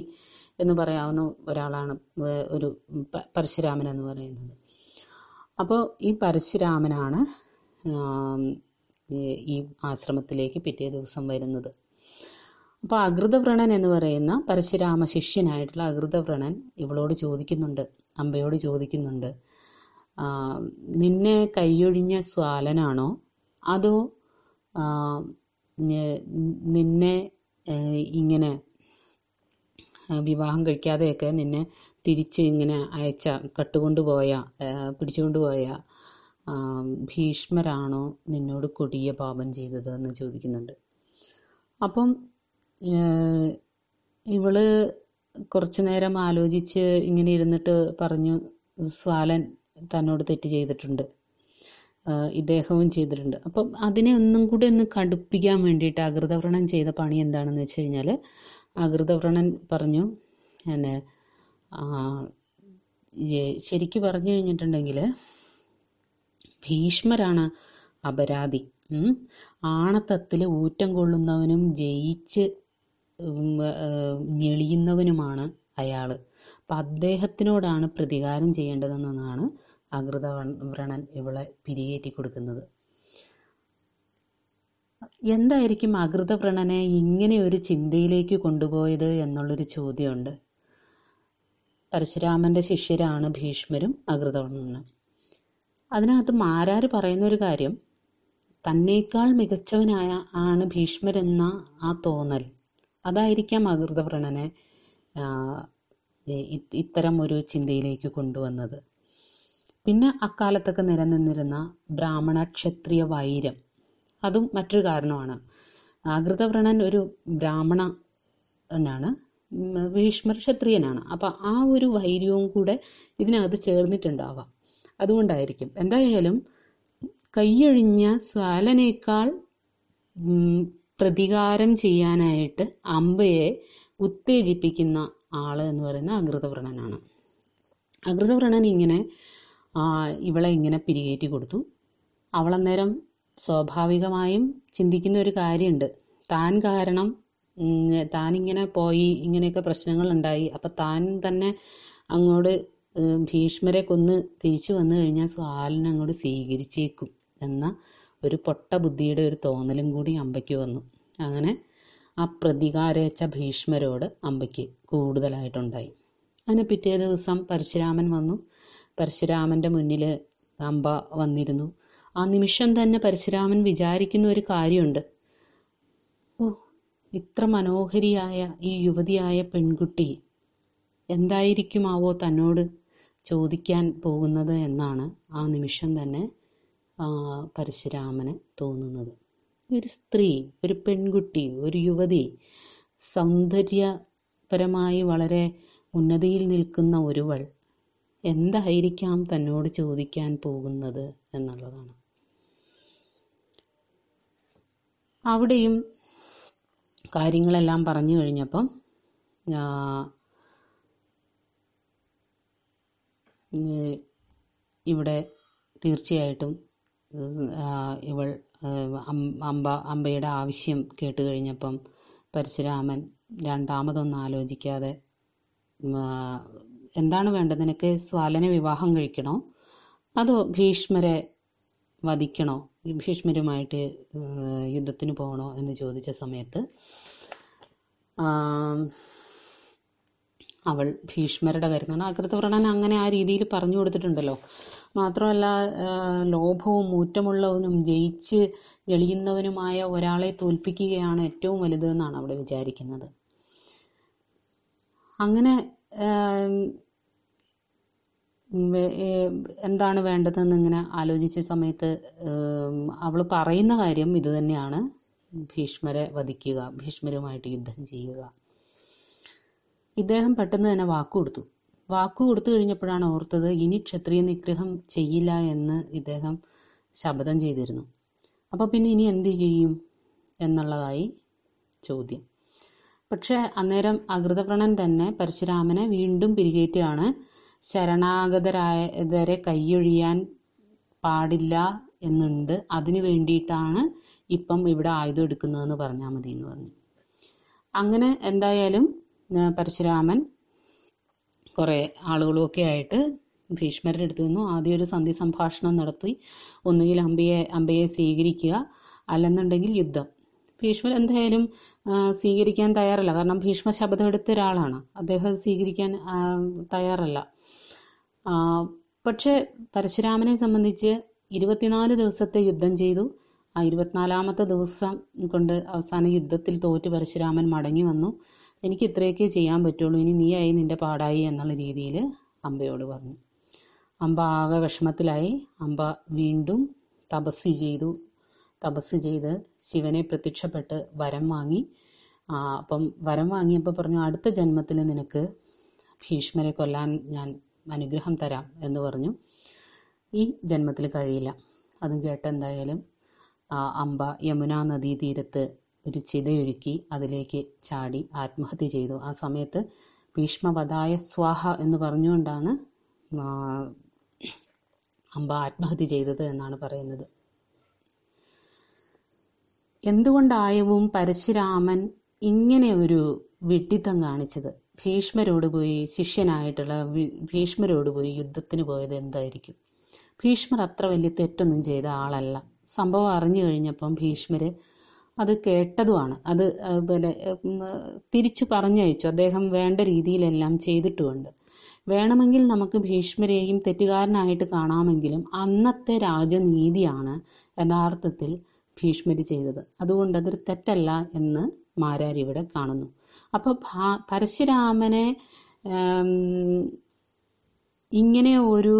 എന്ന് പറയാവുന്ന ഒരാളാണ് ഒരു പരശുരാമൻ എന്ന് പറയുന്നത്. അപ്പോൾ ഈ പരശുരാമനാണ് ഈ ആശ്രമത്തിലേക്ക് പിറ്റേ ദിവസം വരുന്നത്. അപ്പോൾ അകൃതവ്രണൻ എന്ന് പറയുന്ന പരശുരാമ ശിഷ്യനായിട്ടുള്ള അകൃതവ്രണൻ ഇവളോട് ചോദിക്കുന്നുണ്ട്, അംബയോട് ചോദിക്കുന്നുണ്ട്, നിന്നെ കൈയൊഴിഞ്ഞ സ്വാലനാണോ അതോ നിന്നെ ഇങ്ങനെ വിവാഹം കഴിക്കാതെയൊക്കെ നിന്നെ തിരിച്ച് ഇങ്ങനെ അയച്ച, കട്ടുകൊണ്ടുപോയ, പിടിച്ചുകൊണ്ടുപോയ ഭീഷ്മരാണോ നിന്നോട് കൊടിയ പാപം ചെയ്തത് എന്ന് ചോദിക്കുന്നുണ്ട്. അപ്പം ഇവള് കുറച്ചു നേരം ആലോചിച്ച് ഇങ്ങനെ ഇരുന്നിട്ട് പറഞ്ഞു, സ്വാലൻ തന്നോട് തെറ്റ് ചെയ്തിട്ടുണ്ട്, ഇദ്ദേഹവും ചെയ്തിട്ടുണ്ട്. അപ്പം അതിനെ ഒന്നും കൂടി ഒന്ന് കടുപ്പിക്കാൻ വേണ്ടിയിട്ട് അകൃതവ്രണൻ ചെയ്ത പണി എന്താണെന്ന് വെച്ച് കഴിഞ്ഞാൽ, അകൃതവ്രണൻ പറഞ്ഞു, എന്നെ ശരിക്ക് പറഞ്ഞു കഴിഞ്ഞിട്ടുണ്ടെങ്കിൽ ഭീഷ്മരാണ് അപരാധി. ആണത്തത്തിൽ ഊറ്റം കൊള്ളുന്നവനും ജയിച്ച് ഞെളിയുന്നവനുമാണ് അയാൾ. അപ്പം അദ്ദേഹത്തിനോടാണ് പ്രതികാരം ചെയ്യേണ്ടതെന്നാണ് അകൃതവ്രണൻ ഇവളെ പിരിയേറ്റി കൊടുക്കുന്നത്. എന്തായിരിക്കും അകൃതവ്രണനെ ഇങ്ങനെ ഒരു ചിന്തയിലേക്ക് കൊണ്ടുപോയത് എന്നുള്ളൊരു ചോദ്യമുണ്ട്. പരശുരാമൻ്റെ ശിഷ്യരാണ് ഭീഷ്മരും അകൃതവ്രണനും. അതിനകത്ത് മാരാർ പറയുന്നൊരു കാര്യം, തന്നേക്കാൾ മികച്ചവനായ ആണ് ഭീഷ്മരെന്ന ആ തോന്നൽ, അതായിരിക്കാം അകൃതവ്രണനെ ഇത്തരം ഒരു ചിന്തയിലേക്ക് കൊണ്ടുവന്നത്. പിന്നെ അക്കാലത്തൊക്കെ നിലനിന്നിരുന്ന ബ്രാഹ്മണ ക്ഷത്രിയ വൈരം, അതും മറ്റൊരു കാരണമാണ്. അകൃതവ്രണൻ ഒരു ബ്രാഹ്മണനാണ്, ഭീഷ്മർ ക്ഷത്രിയനാണ്. അപ്പം ആ ഒരു വൈര്യവും കൂടെ ഇതിനകത്ത് ചേർന്നിട്ടുണ്ടാവാം, അതുകൊണ്ടായിരിക്കും. എന്തായാലും കൈയൊഴിഞ്ഞ സ്വാലനേക്കാൾ പ്രതികാരം ചെയ്യാനായിട്ട് അംബയെ ഉത്തേജിപ്പിക്കുന്ന ആള് എന്ന് പറയുന്ന അകൃതവ്രണനാണ്. അകൃതവ്രണൻ ഇങ്ങനെ ഇവളെ ഇങ്ങനെ പിരികേറ്റി കൊടുത്തു. അവളന്നേരം സ്വാഭാവികമായും ചിന്തിക്കുന്ന ഒരു കാര്യമുണ്ട്, താൻ കാരണം താനിങ്ങനെ പോയി, ഇങ്ങനെയൊക്കെ പ്രശ്നങ്ങളുണ്ടായി, അപ്പം താൻ തന്നെ അങ്ങോട്ട് ഭീഷ്മരെ കൊന്ന് തിരിച്ചു വന്നു കഴിഞ്ഞാൽ സ്വാലൻ അങ്ങോട്ട് സ്വീകരിച്ചേക്കും എന്ന ഒരു പൊട്ട ബുദ്ധിയുടെ ഒരു തോന്നലും കൂടി അമ്പയ്ക്ക് വന്നു. അങ്ങനെ ആ പ്രതികാരേച്ച ഭീഷ്മരോട് അമ്പയ്ക്ക് കൂടുതലായിട്ടുണ്ടായി. അങ്ങനെ പിറ്റേ ദിവസം പരശുരാമൻ വന്നു. പരശുരാമൻ്റെ മുന്നിൽ അമ്പ വന്നിരുന്നു. ആ നിമിഷം തന്നെ പരശുരാമൻ വിചാരിക്കുന്ന ഒരു കാര്യമുണ്ട്, ഓ ഇത്ര മനോഹരിയായ ഈ യുവതിയായ പെൺകുട്ടി എന്തായിരിക്കുമാവോ തന്നോട് ചോദിക്കാൻ പോകുന്നത് എന്നാണ് ആ നിമിഷം തന്നെ പരശുരാമന് തോന്നുന്നത്. ഒരു സ്ത്രീ, ഒരു പെൺകുട്ടി, ഒരു യുവതി, സൗന്ദര്യപരമായി വളരെ ഉന്നതിയിൽ നിൽക്കുന്ന ഒരുവൾ എന്തായിരിക്കാം തന്നോട് ചോദിക്കാൻ പോകുന്നത് എന്നുള്ളതാണ്. അവിടെയും കാര്യങ്ങളെല്ലാം പറഞ്ഞു കഴിഞ്ഞപ്പം ഇവിടെ തീർച്ചയായിട്ടും ഇവൾ അമ്പയുടെ ആവശ്യം കേട്ട് കഴിഞ്ഞപ്പം പരശുരാമൻ രണ്ടാമതൊന്നും ആലോചിക്കാതെ, എന്താണ് വേണ്ടത്, നിനക്ക് സ്വാലനെ വിവാഹം കഴിക്കണോ അതോ ഭീഷ്മരെ വധിക്കണോ, ഭീഷ്മരുമായിട്ട് യുദ്ധത്തിന് പോകണോ എന്ന് ചോദിച്ച സമയത്ത് അവൾ ഭീഷ്മരുടെ കരുതാണ്. അകൃതവ്രണൻ അങ്ങനെ ആ രീതിയിൽ പറഞ്ഞു കൊടുത്തിട്ടുണ്ടല്ലോ. മാത്രമല്ല, ലോഭവും ഊറ്റമുള്ളവനും ജയിച്ച് ജളിയുന്നവനുമായ ഒരാളെ തോൽപ്പിക്കുകയാണ് ഏറ്റവും വലുത് എന്നാണ് അവിടെ വിചാരിക്കുന്നത്. അങ്ങനെ എന്താണ് വേണ്ടതെന്ന് ഇങ്ങനെ ആലോചിച്ച സമയത്ത് അവൾ പറയുന്ന കാര്യം ഇത് തന്നെയാണ്, ഭീഷ്മരെ വധിക്കുക, ഭീഷ്മരുമായിട്ട് യുദ്ധം ചെയ്യുക. ഇദ്ദേഹം പെട്ടെന്ന് തന്നെ വാക്കുകൊടുത്തു. വാക്കുകൊടുത്തു കഴിഞ്ഞപ്പോഴാണ് ഓർത്തത് ഇനി ക്ഷത്രിയ നിഗ്രഹം ചെയ്യില്ല എന്ന് ഇദ്ദേഹം ശപഥം ചെയ്തിരുന്നു. അപ്പോൾ പിന്നെ ഇനി എന്ത് ചെയ്യും എന്നുള്ളതായി ചോദ്യം. പക്ഷേ അന്നേരം അകൃതവ്രണൻ തന്നെ പരശുരാമനെ വീണ്ടും പിരികേറ്റിയാണ് ശരണാഗതരായവരെ കൈയൊഴിയാൻ പാടില്ല എന്നുണ്ട്, അതിനു വേണ്ടിയിട്ടാണ് ഇപ്പം ഇവിടെ ആയുധം എടുക്കുന്നതെന്ന് പറഞ്ഞാൽ മതി എന്ന് പറഞ്ഞു. അങ്ങനെ എന്തായാലും പരശുരാമൻ കുറേ ആളുകളുമൊക്കെ ആയിട്ട് ഭീഷ്മരുടെ അടുത്ത് നിന്നു ആദ്യം ഒരു സന്ധി സംഭാഷണം നടത്തി. ഒന്നുകിൽ അമ്പയെ സ്വീകരിക്കുക, അല്ലെന്നുണ്ടെങ്കിൽ യുദ്ധം. ഭീഷ്മർ എന്തായാലും സ്വീകരിക്കാൻ തയ്യാറല്ല, കാരണം ഭീഷ്മ ശപഥം എടുത്ത ഒരാളാണ്, അദ്ദേഹം സ്വീകരിക്കാൻ തയ്യാറല്ല. പക്ഷേ പരശുരാമനെ സംബന്ധിച്ച് 24 ദിവസത്തെ യുദ്ധം ചെയ്തു. ആ 24ാമത്തെ ദിവസം കൊണ്ട് അവസാന യുദ്ധത്തിൽ തോറ്റ് പരശുരാമൻ മടങ്ങി വന്നു. എനിക്ക് ഇത്രയൊക്കെ ചെയ്യാൻ പറ്റുള്ളൂ, ഇനി നീയായി നിൻ്റെ പാടായി എന്നുള്ള രീതിയിൽ അമ്പയോട് പറഞ്ഞു. അമ്പ ആകെ വിഷമത്തിലായി. അമ്പ വീണ്ടും തപസ് ചെയ്തു. തപസ് ചെയ്ത് ശിവനെ പ്രത്യക്ഷപ്പെട്ട് വരം വാങ്ങി. അപ്പം വരം വാങ്ങിയപ്പോൾ പറഞ്ഞു, അടുത്ത ജന്മത്തിൽ നിനക്ക് ഭീഷ്മരെ കൊല്ലാൻ ഞാൻ അനുഗ്രഹം തരാം എന്ന് പറഞ്ഞു. ഈ ജന്മത്തിൽ കഴിയില്ല. അതും കേട്ട് എന്തായാലും അമ്പ യമുനാ നദീതീരത്ത് ഒരു ചിതയൊരുക്കി അതിലേക്ക് ചാടി ആത്മഹത്യ ചെയ്തു. ആ സമയത്ത് ഭീഷ്മവധായ സ്വാഹ എന്ന് പറഞ്ഞുകൊണ്ടാണ് അമ്പ ആത്മഹത്യ ചെയ്തത് എന്നാണ് പറയുന്നത്. എന്തുകൊണ്ടായവും പരശുരാമൻ ഇങ്ങനെ ഒരു വിഡ്ഢിത്തം കാണിച്ചത്, ഭീഷ്മരോട് പോയി ശിഷ്യനായിട്ടുള്ള ഭീഷ്മരോട് പോയി യുദ്ധത്തിന് പോയത് എന്തായിരിക്കും? ഭീഷ്മർ അത്ര വലിയ തെറ്റൊന്നും ചെയ്ത ആളല്ല. സംഭവം അറിഞ്ഞു കഴിഞ്ഞപ്പം ഭീഷ്മർ അത് കേട്ടതുമാണ്, അത് പിന്നെ തിരിച്ചു പറഞ്ഞയച്ചു. അദ്ദേഹം വേണ്ട രീതിയിലെല്ലാം ചെയ്തിട്ടുമുണ്ട്. വേണമെങ്കിൽ നമുക്ക് ഭീഷ്മരെയും തെറ്റുകാരനായിട്ട് കാണാമെങ്കിലും അന്നത്തെ രാജനീതിയാണ് യഥാർത്ഥത്തിൽ ഭീഷ്മര് ചെയ്തത്, അതുകൊണ്ട് അതൊരു തെറ്റല്ല എന്ന് മാരാർ ഇവിടെ കാണുന്നു. അപ്പോൾ പരശുരാമനെ ഇങ്ങനെ ഒരു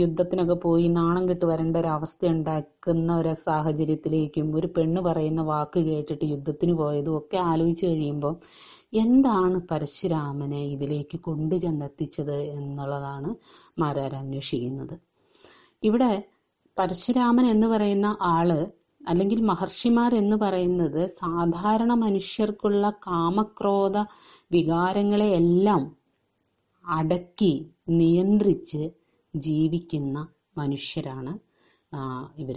യുദ്ധത്തിനൊക്കെ പോയി നാണം കെട്ട് വരേണ്ട ഒരവസ്ഥ ഉണ്ടാക്കുന്ന ഒരു സാഹചര്യത്തിലേക്കും ഒരു പെണ്ണ് പറയുന്ന വാക്ക് കേട്ടിട്ട് യുദ്ധത്തിന് പോയതും ഒക്കെ ആലോചിച്ച് കഴിയുമ്പോൾ എന്താണ് പരശുരാമനെ ഇതിലേക്ക് കൊണ്ടുചെന്നെത്തിച്ചത് എന്നുള്ളതാണ് മാരാർ അന്വേഷിക്കുന്നത്. ഇവിടെ പരശുരാമൻ എന്ന് പറയുന്ന ആള് അല്ലെങ്കിൽ മഹർഷിമാരെന്ന് പറയുന്നത് സാധാരണ മനുഷ്യർക്കുള്ള കാമക്രോധ വികാരങ്ങളെയെല്ലാം അടക്കി നിയന്ത്രിച്ച് ജീവിക്കുന്ന മനുഷ്യരാണ് ഇവർ.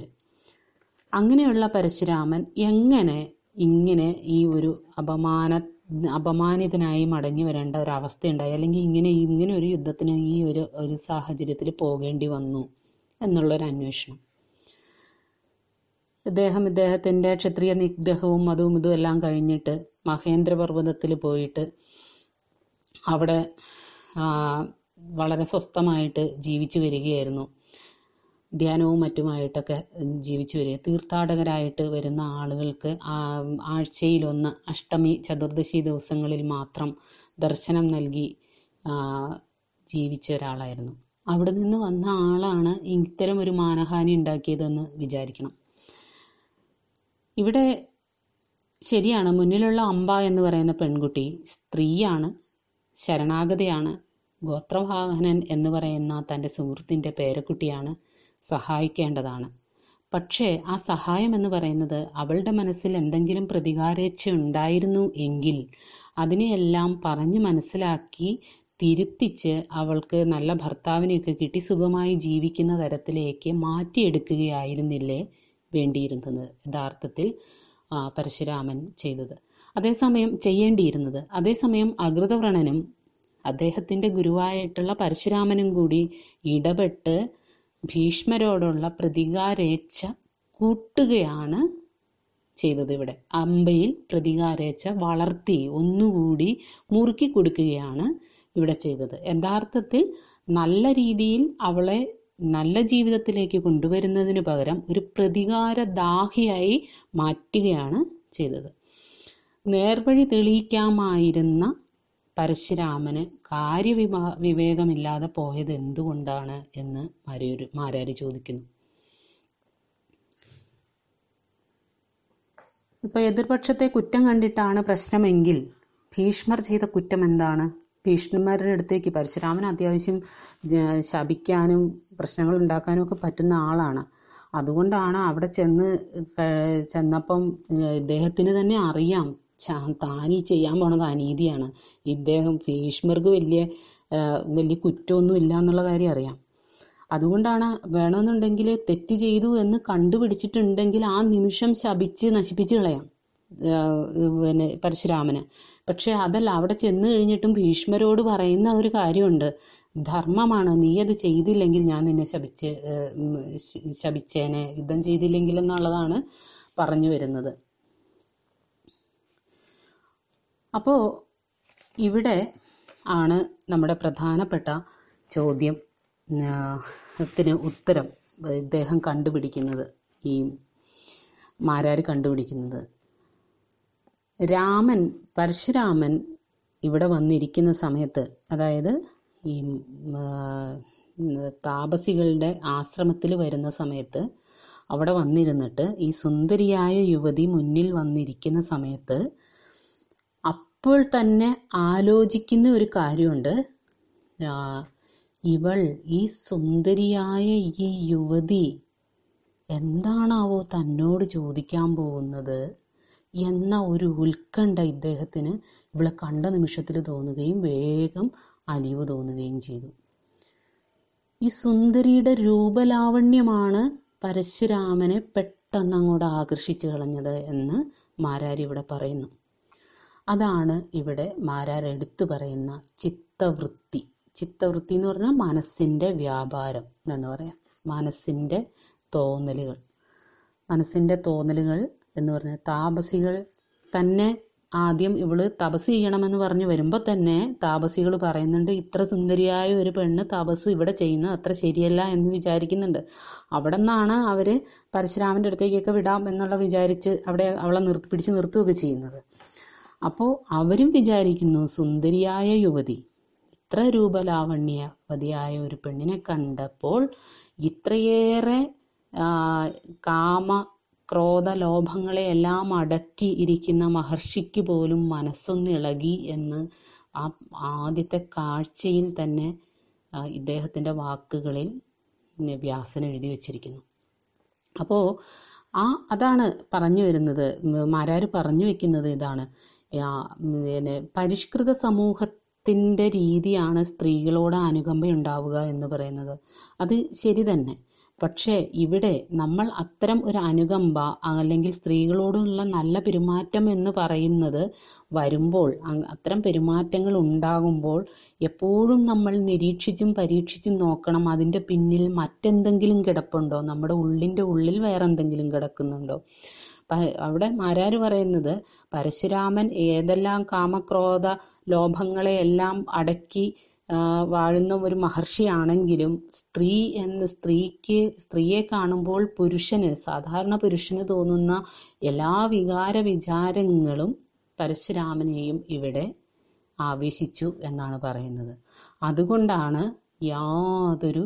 അങ്ങനെയുള്ള പരശുരാമൻ എങ്ങനെ ഇങ്ങനെ ഈ ഒരു അപമാനിതനായി മടങ്ങി വരേണ്ട ഒരു അവസ്ഥയുണ്ടായി, അല്ലെങ്കിൽ ഇങ്ങനെ ഒരു യുദ്ധത്തിന് ഈ ഒരു സാഹചര്യത്തിൽ പോകേണ്ടി വന്നു എന്നുള്ളൊരു അന്വേഷണം. ഇദ്ദേഹത്തിൻ്റെ ക്ഷത്രിയ നിഗ്രഹവും അതും ഇതുമെല്ലാം കഴിഞ്ഞിട്ട് മഹേന്ദ്രപർവ്വതത്തിൽ പോയിട്ട് അവിടെ വളരെ സ്വസ്ഥമായിട്ട് ജീവിച്ചു വരികയായിരുന്നു. ധ്യാനവും മറ്റുമായിട്ടൊക്കെ ജീവിച്ചു വരിക. തീർത്ഥാടകരായിട്ട് വരുന്ന ആളുകൾക്ക് ആഴ്ചയിലൊന്ന് അഷ്ടമി ചതുർദശി ദിവസങ്ങളിൽ മാത്രം ദർശനം നൽകി ജീവിച്ച ഒരാളായിരുന്നു. അവിടെ നിന്ന് വന്ന ആളാണ് ഇത്തരം ഒരു മാനഹാനി ഉണ്ടാക്കിയതെന്ന് വിചാരിക്കണം. ഇവിടെ ശരിയാണ്, മുന്നിലുള്ള അംബ എന്ന് പറയുന്ന പെൺകുട്ടി സ്ത്രീയാണ്, ശരണാഗതയാണ്, ഗോത്രവാഹനൻ എന്ന് പറയുന്ന തൻ്റെ സുഹൃത്തിൻ്റെ പേരക്കുട്ടിയാണ്, സഹായിക്കേണ്ടതാണ്. പക്ഷേ ആ സഹായം എന്ന് പറയുന്നത് അവളുടെ മനസ്സിൽ എന്തെങ്കിലും പ്രതികാരേച്ഛ ഉണ്ടായിരുന്നു എങ്കിൽ അതിനെയെല്ലാം പറഞ്ഞ് മനസ്സിലാക്കി തിരുത്തിച്ച് അവൾക്ക് നല്ല ഭർത്താവിനെയൊക്കെ കിട്ടി സുഖമായി ജീവിക്കുന്ന തരത്തിലേക്ക് മാറ്റിയെടുക്കുകയായിരുന്നില്ലേ വേണ്ടിയിരുന്നത് യഥാർത്ഥത്തിൽ പരശുരാമൻ ചെയ്തത്, അതേസമയം അകൃതവ്രണനും അദ്ദേഹത്തിൻ്റെ ഗുരുവായിട്ടുള്ള പരശുരാമനും കൂടി ഇടപെട്ട് ഭീഷ്മരോടുള്ള പ്രതികാരേച്ഛ കൂട്ടുകയാണ് ചെയ്തത്. ഇവിടെ അംബയിൽ പ്രതികാരേച്ഛ വളർത്തി ഒന്നുകൂടി മുറുക്കി കൊടുക്കുകയാണ് ഇവിടെ ചെയ്തത്. യഥാർത്ഥത്തിൽ നല്ല രീതിയിൽ അവളെ നല്ല ജീവിതത്തിലേക്ക് കൊണ്ടുവരുന്നതിന് പകരം ഒരു പ്രതികാരദാഹിയായി മാറ്റുകയാണ് ചെയ്തത്. നേർവഴി തെളിയിക്കാമായിരുന്ന പരശുരാമന് കാര്യവിവേകമില്ലാതെ പോയത് എന്തുകൊണ്ടാണ് എന്ന് മാരാരി ചോദിക്കുന്നു. ഇപ്പൊ എതിർപക്ഷത്തെ കുറ്റം കണ്ടിട്ടാണ് പ്രശ്നമെങ്കിൽ ഭീഷ്മർ ചെയ്ത കുറ്റം എന്താണ്? ഭീഷ്മരുടെ അടുത്തേക്ക് പരശുരാമൻ അത്യാവശ്യം ശപിക്കാനും പ്രശ്നങ്ങൾ ഉണ്ടാക്കാനും ഒക്കെ പറ്റുന്ന ആളാണ്. അതുകൊണ്ടാണ് അവിടെ ചെന്നപ്പം ഇദ്ദേഹത്തിന് തന്നെ അറിയാം താനീ ചെയ്യാൻ പോണത് അനീതിയാണ്, ഇദ്ദേഹം ഭീഷ്മർക്ക് വലിയ കുറ്റമൊന്നും ഇല്ല എന്നുള്ള കാര്യം അറിയാം. അതുകൊണ്ടാണ് വേണമെന്നുണ്ടെങ്കിൽ തെറ്റ് ചെയ്തു എന്ന് കണ്ടുപിടിച്ചിട്ടുണ്ടെങ്കിൽ ആ നിമിഷം ശപിച്ച് നശിപ്പിച്ച് കളയാം പരശുരാമന്. പക്ഷെ അതല്ല, അവിടെ ചെന്ന് കഴിഞ്ഞിട്ടും ഭീഷ്മരോട് പറയുന്ന ഒരു കാര്യമുണ്ട്, ധർമ്മമാണ്, നീ അത് ചെയ്തില്ലെങ്കിൽ ഞാൻ നിന്നെ ശപിച്ചേനെ, യുദ്ധം ചെയ്തില്ലെങ്കിൽ എന്നുള്ളതാണ് പറഞ്ഞു വരുന്നത്. അപ്പോൾ ഇവിടെ ആണ് നമ്മുടെ പ്രധാനപ്പെട്ട ചോദ്യത്തിന് ഉത്തരം ഇദ്ദേഹം കണ്ടുപിടിക്കുന്നത്, ഈ മാരാർ കണ്ടുപിടിക്കുന്നത്. പരശുരാമൻ ഇവിടെ വന്നിരിക്കുന്ന സമയത്ത്, അതായത് ഈ താപസികളുടെ ആശ്രമത്തിൽ വരുന്ന സമയത്ത് അവിടെ വന്നിരുന്നിട്ട് ഈ സുന്ദരിയായ യുവതി മുന്നിൽ വന്നിരിക്കുന്ന സമയത്ത് അപ്പോൾ തന്നെ ആലോചിക്കുന്ന ഒരു കാര്യമുണ്ട്, ഈ സുന്ദരിയായ ഈ യുവതി എന്താണാവോ തന്നോട് ചോദിക്കാൻ പോകുന്നത് എന്ന ഒരു ഉത്കണ്ഠ ഇദ്ദേഹത്തിന് ഇവിടെ കണ്ട നിമിഷത്തിൽ തോന്നുകയും വേഗം അലിവ് തോന്നുകയും ചെയ്തു. ഈ സുന്ദരിയുടെ രൂപലാവണ്യമാണ് പരശുരാമനെ പെട്ടെന്ന് അങ്ങോട്ട് ആകർഷിച്ചു കളഞ്ഞത് എന്ന് മാരാർ ഇവിടെ പറയുന്നു. അതാണ് ഇവിടെ മാരാർ എടുത്തു പറയുന്ന ചിത്തവൃത്തി. ചിത്തവൃത്തി എന്ന് പറഞ്ഞാൽ മനസ്സിൻ്റെ വ്യാപാരം എന്ന് പറയാം, മനസ്സിൻ്റെ തോന്നലുകൾ എന്ന് പറഞ്ഞാൽ താപസികൾ തന്നെ ആദ്യം ഇവള് തപസ് ചെയ്യണമെന്ന് പറഞ്ഞു വരുമ്പോൾ തന്നെ താപസികൾ പറയുന്നുണ്ട് ഇത്ര സുന്ദരിയായ ഒരു പെണ്ണ് തപസ് ഇവിടെ ചെയ്യുന്നത് അത്ര ശരിയല്ല എന്ന് വിചാരിക്കുന്നുണ്ട്. അവിടെ നിന്നാണ് അവർ പരശുരാമൻ്റെ അടുത്തേക്കൊക്കെ വിടാം എന്നുള്ള വിചാരിച്ച് അവിടെ അവളെ പിടിച്ച് നിർത്തുകയൊക്കെ ചെയ്യുന്നത്. അപ്പോൾ അവരും വിചാരിക്കുന്നു സുന്ദരിയായ യുവതി, ഇത്ര രൂപലാവണ്യവതിയായ ഒരു പെണ്ണിനെ കണ്ടപ്പോൾ ഇത്രയേറെ ക്രോധ ലോഭങ്ങളെയെല്ലാം അടക്കി ഇരിക്കുന്ന മഹർഷിക്ക് പോലും മനസ്സൊന്നിളകി എന്ന് ആ ആദ്യത്തെ കാഴ്ചയിൽ തന്നെ ഇദ്ദേഹത്തിൻ്റെ വാക്കുകളിൽ വ്യാസൻ എഴുതി വച്ചിരിക്കുന്നു. അപ്പോൾ അതാണ് പറഞ്ഞു വരുന്നത്, മാരാർ പറഞ്ഞു വെക്കുന്നത് ഇതാണ്. പരിഷ്കൃത സമൂഹത്തിൻ്റെ രീതിയാണ് സ്ത്രീകളോട് അനുകമ്പ ഉണ്ടാവുക എന്ന് പറയുന്നത്. അത് ശരി തന്നെ. പക്ഷേ ഇവിടെ നമ്മൾ അത്തരം ഒരു അനുകമ്പ അല്ലെങ്കിൽ സ്ത്രീകളോടുള്ള നല്ല പെരുമാറ്റം എന്ന് പറയുന്നത് വരുമ്പോൾ, അത്തരം പെരുമാറ്റങ്ങൾ ഉണ്ടാകുമ്പോൾ എപ്പോഴും നമ്മൾ നിരീക്ഷിച്ചും പരീക്ഷിച്ചും നോക്കണം, അതിൻ്റെ പിന്നിൽ മറ്റെന്തെങ്കിലും കിടപ്പുണ്ടോ, നമ്മുടെ ഉള്ളിൻ്റെ ഉള്ളിൽ വേറെന്തെങ്കിലും കിടക്കുന്നുണ്ടോ. അവിടെ മാരാർ പറയുന്നത് പരശുരാമൻ ഏതെല്ലാം കാമക്രോധ ലോഭങ്ങളെയെല്ലാം അടക്കി വാഴുന്ന ഒരു മഹർഷിയാണെങ്കിലും സ്ത്രീക്ക് സ്ത്രീയെ കാണുമ്പോൾ പുരുഷന്, സാധാരണ പുരുഷന് തോന്നുന്ന എല്ലാ വികാര വിചാരങ്ങളും പരശുരാമനെയും ഇവിടെ ആവേശിച്ചു എന്നാണ് പറയുന്നത്. അതുകൊണ്ടാണ് യാതൊരു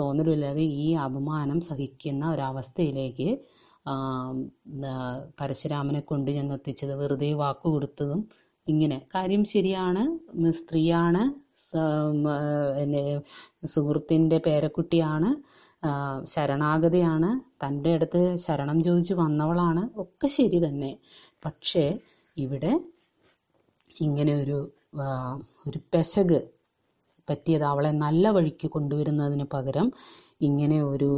തോന്നലില്ലാതെ ഈ അപമാനം സഹിക്കുന്ന ഒരവസ്ഥയിലേക്ക് പരശുരാമനെ കൊണ്ട് ചെന്നെത്തിച്ചത്. വെറുതെ വാക്കു കൊടുത്തതും ഇങ്ങനെ കാര്യം ശരിയാണ്, സ്ത്രീയാണ്, സുഹൃത്തിൻ്റെ പേരക്കുട്ടിയാണ്, ശരണാഗതയാണ്, തൻ്റെ അടുത്ത് ശരണം ചോദിച്ചു വന്നവളാണ്, ഒക്കെ ശരി തന്നെ. പക്ഷേ ഇവിടെ ഇങ്ങനെ ഒരു പെശക് പറ്റിയത് അവളെ നല്ല വഴിക്ക് കൊണ്ടുവരുന്നതിന് പകരം ഇങ്ങനെ ഒരു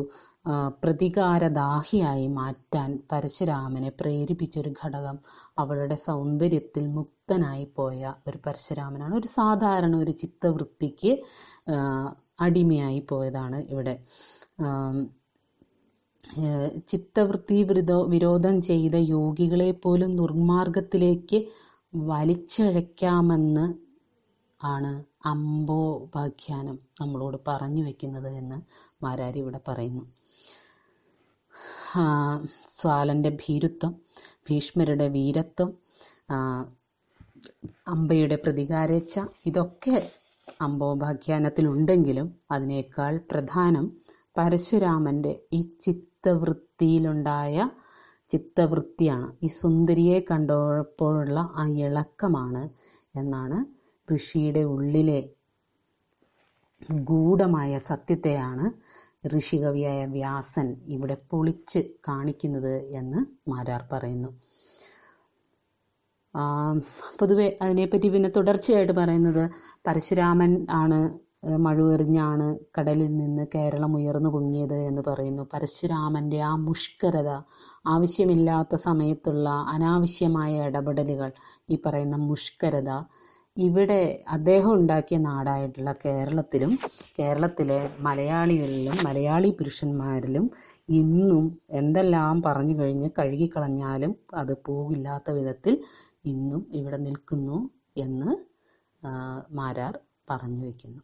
പ്രതികാരദാഹിയായി മാറ്റാൻ പരശുരാമനെ പ്രേരിപ്പിച്ചൊരു ഘടകം അവളുടെ സൗന്ദര്യത്തിൽ മുക്തനായി പോയ ഒരു പരശുരാമനാണ്. ഒരു സാധാരണ ഒരു ചിത്തവൃത്തിക്ക് അടിമയായി പോയതാണ് ഇവിടെ. ചിത്തവൃത്തി വിരോധം ചെയ്ത യോഗികളെ പോലും ദുർമാർഗത്തിലേക്ക് വലിച്ചഴയ്ക്കാമെന്ന് ആണ് അംബോപാഖ്യാനം നമ്മളോട് പറഞ്ഞു വയ്ക്കുന്നത് എന്ന് മാരാർ ഇവിടെ പറയുന്നു. സ്വാലൻ്റെ ഭീരുത്വം, ഭീഷ്മരുടെ വീരത്വം, അംബയുടെ പ്രതികാരേച്ഛ, ഇതൊക്കെ അംബോപാഖ്യാനത്തിലുണ്ടെങ്കിലും അതിനേക്കാൾ പ്രധാനം പരശുരാമൻ്റെ ഈ ചിത്തവൃത്തിയിലുണ്ടായ ചിത്തവൃത്തിയാണ്, ഈ സുന്ദരിയെ കണ്ടപ്പോഴുള്ള ആ ഇളക്കമാണ് എന്നാണ്. ഋഷിയുടെ ഉള്ളിലെ ഗൂഢമായ സത്യത്തെയാണ് ഋഷികവിയായ വ്യാസൻ ഇവിടെ പൊളിച്ച് കാണിക്കുന്നത് എന്ന് മാരാർ പറയുന്നു. പൊതുവെ അതിനെപ്പറ്റി പിന്നെ തുടർച്ചയായിട്ട് പറയുന്നത് പരശുരാമൻ ആണ് മഴുവെറിഞ്ഞാണ് കടലിൽ നിന്ന് കേരളം ഉയർന്നു പൊങ്ങിയത് എന്ന് പറയുന്നു. പരശുരാമൻ്റെ ആ മുഷ്കരത, ആവശ്യമില്ലാത്ത സമയത്തുള്ള അനാവശ്യമായ ഇടപെടലുകൾ, ഈ പറയുന്ന മുഷ്കരത ഇവിടെ അദ്ദേഹം ഉണ്ടാക്കിയ നാടായിട്ടുള്ള കേരളത്തിലും കേരളത്തിലെ മലയാളികളിലും മലയാളി പുരുഷന്മാരിലും ഇന്നും എന്തെല്ലാം പറഞ്ഞു കഴിഞ്ഞ് കഴുകിക്കളഞ്ഞാലും അത് പോകില്ലാത്ത വിധത്തിൽ ഇന്നും ഇവിടെ നിൽക്കുന്നു എന്ന് മാരാർ പറഞ്ഞു വയ്ക്കുന്നു.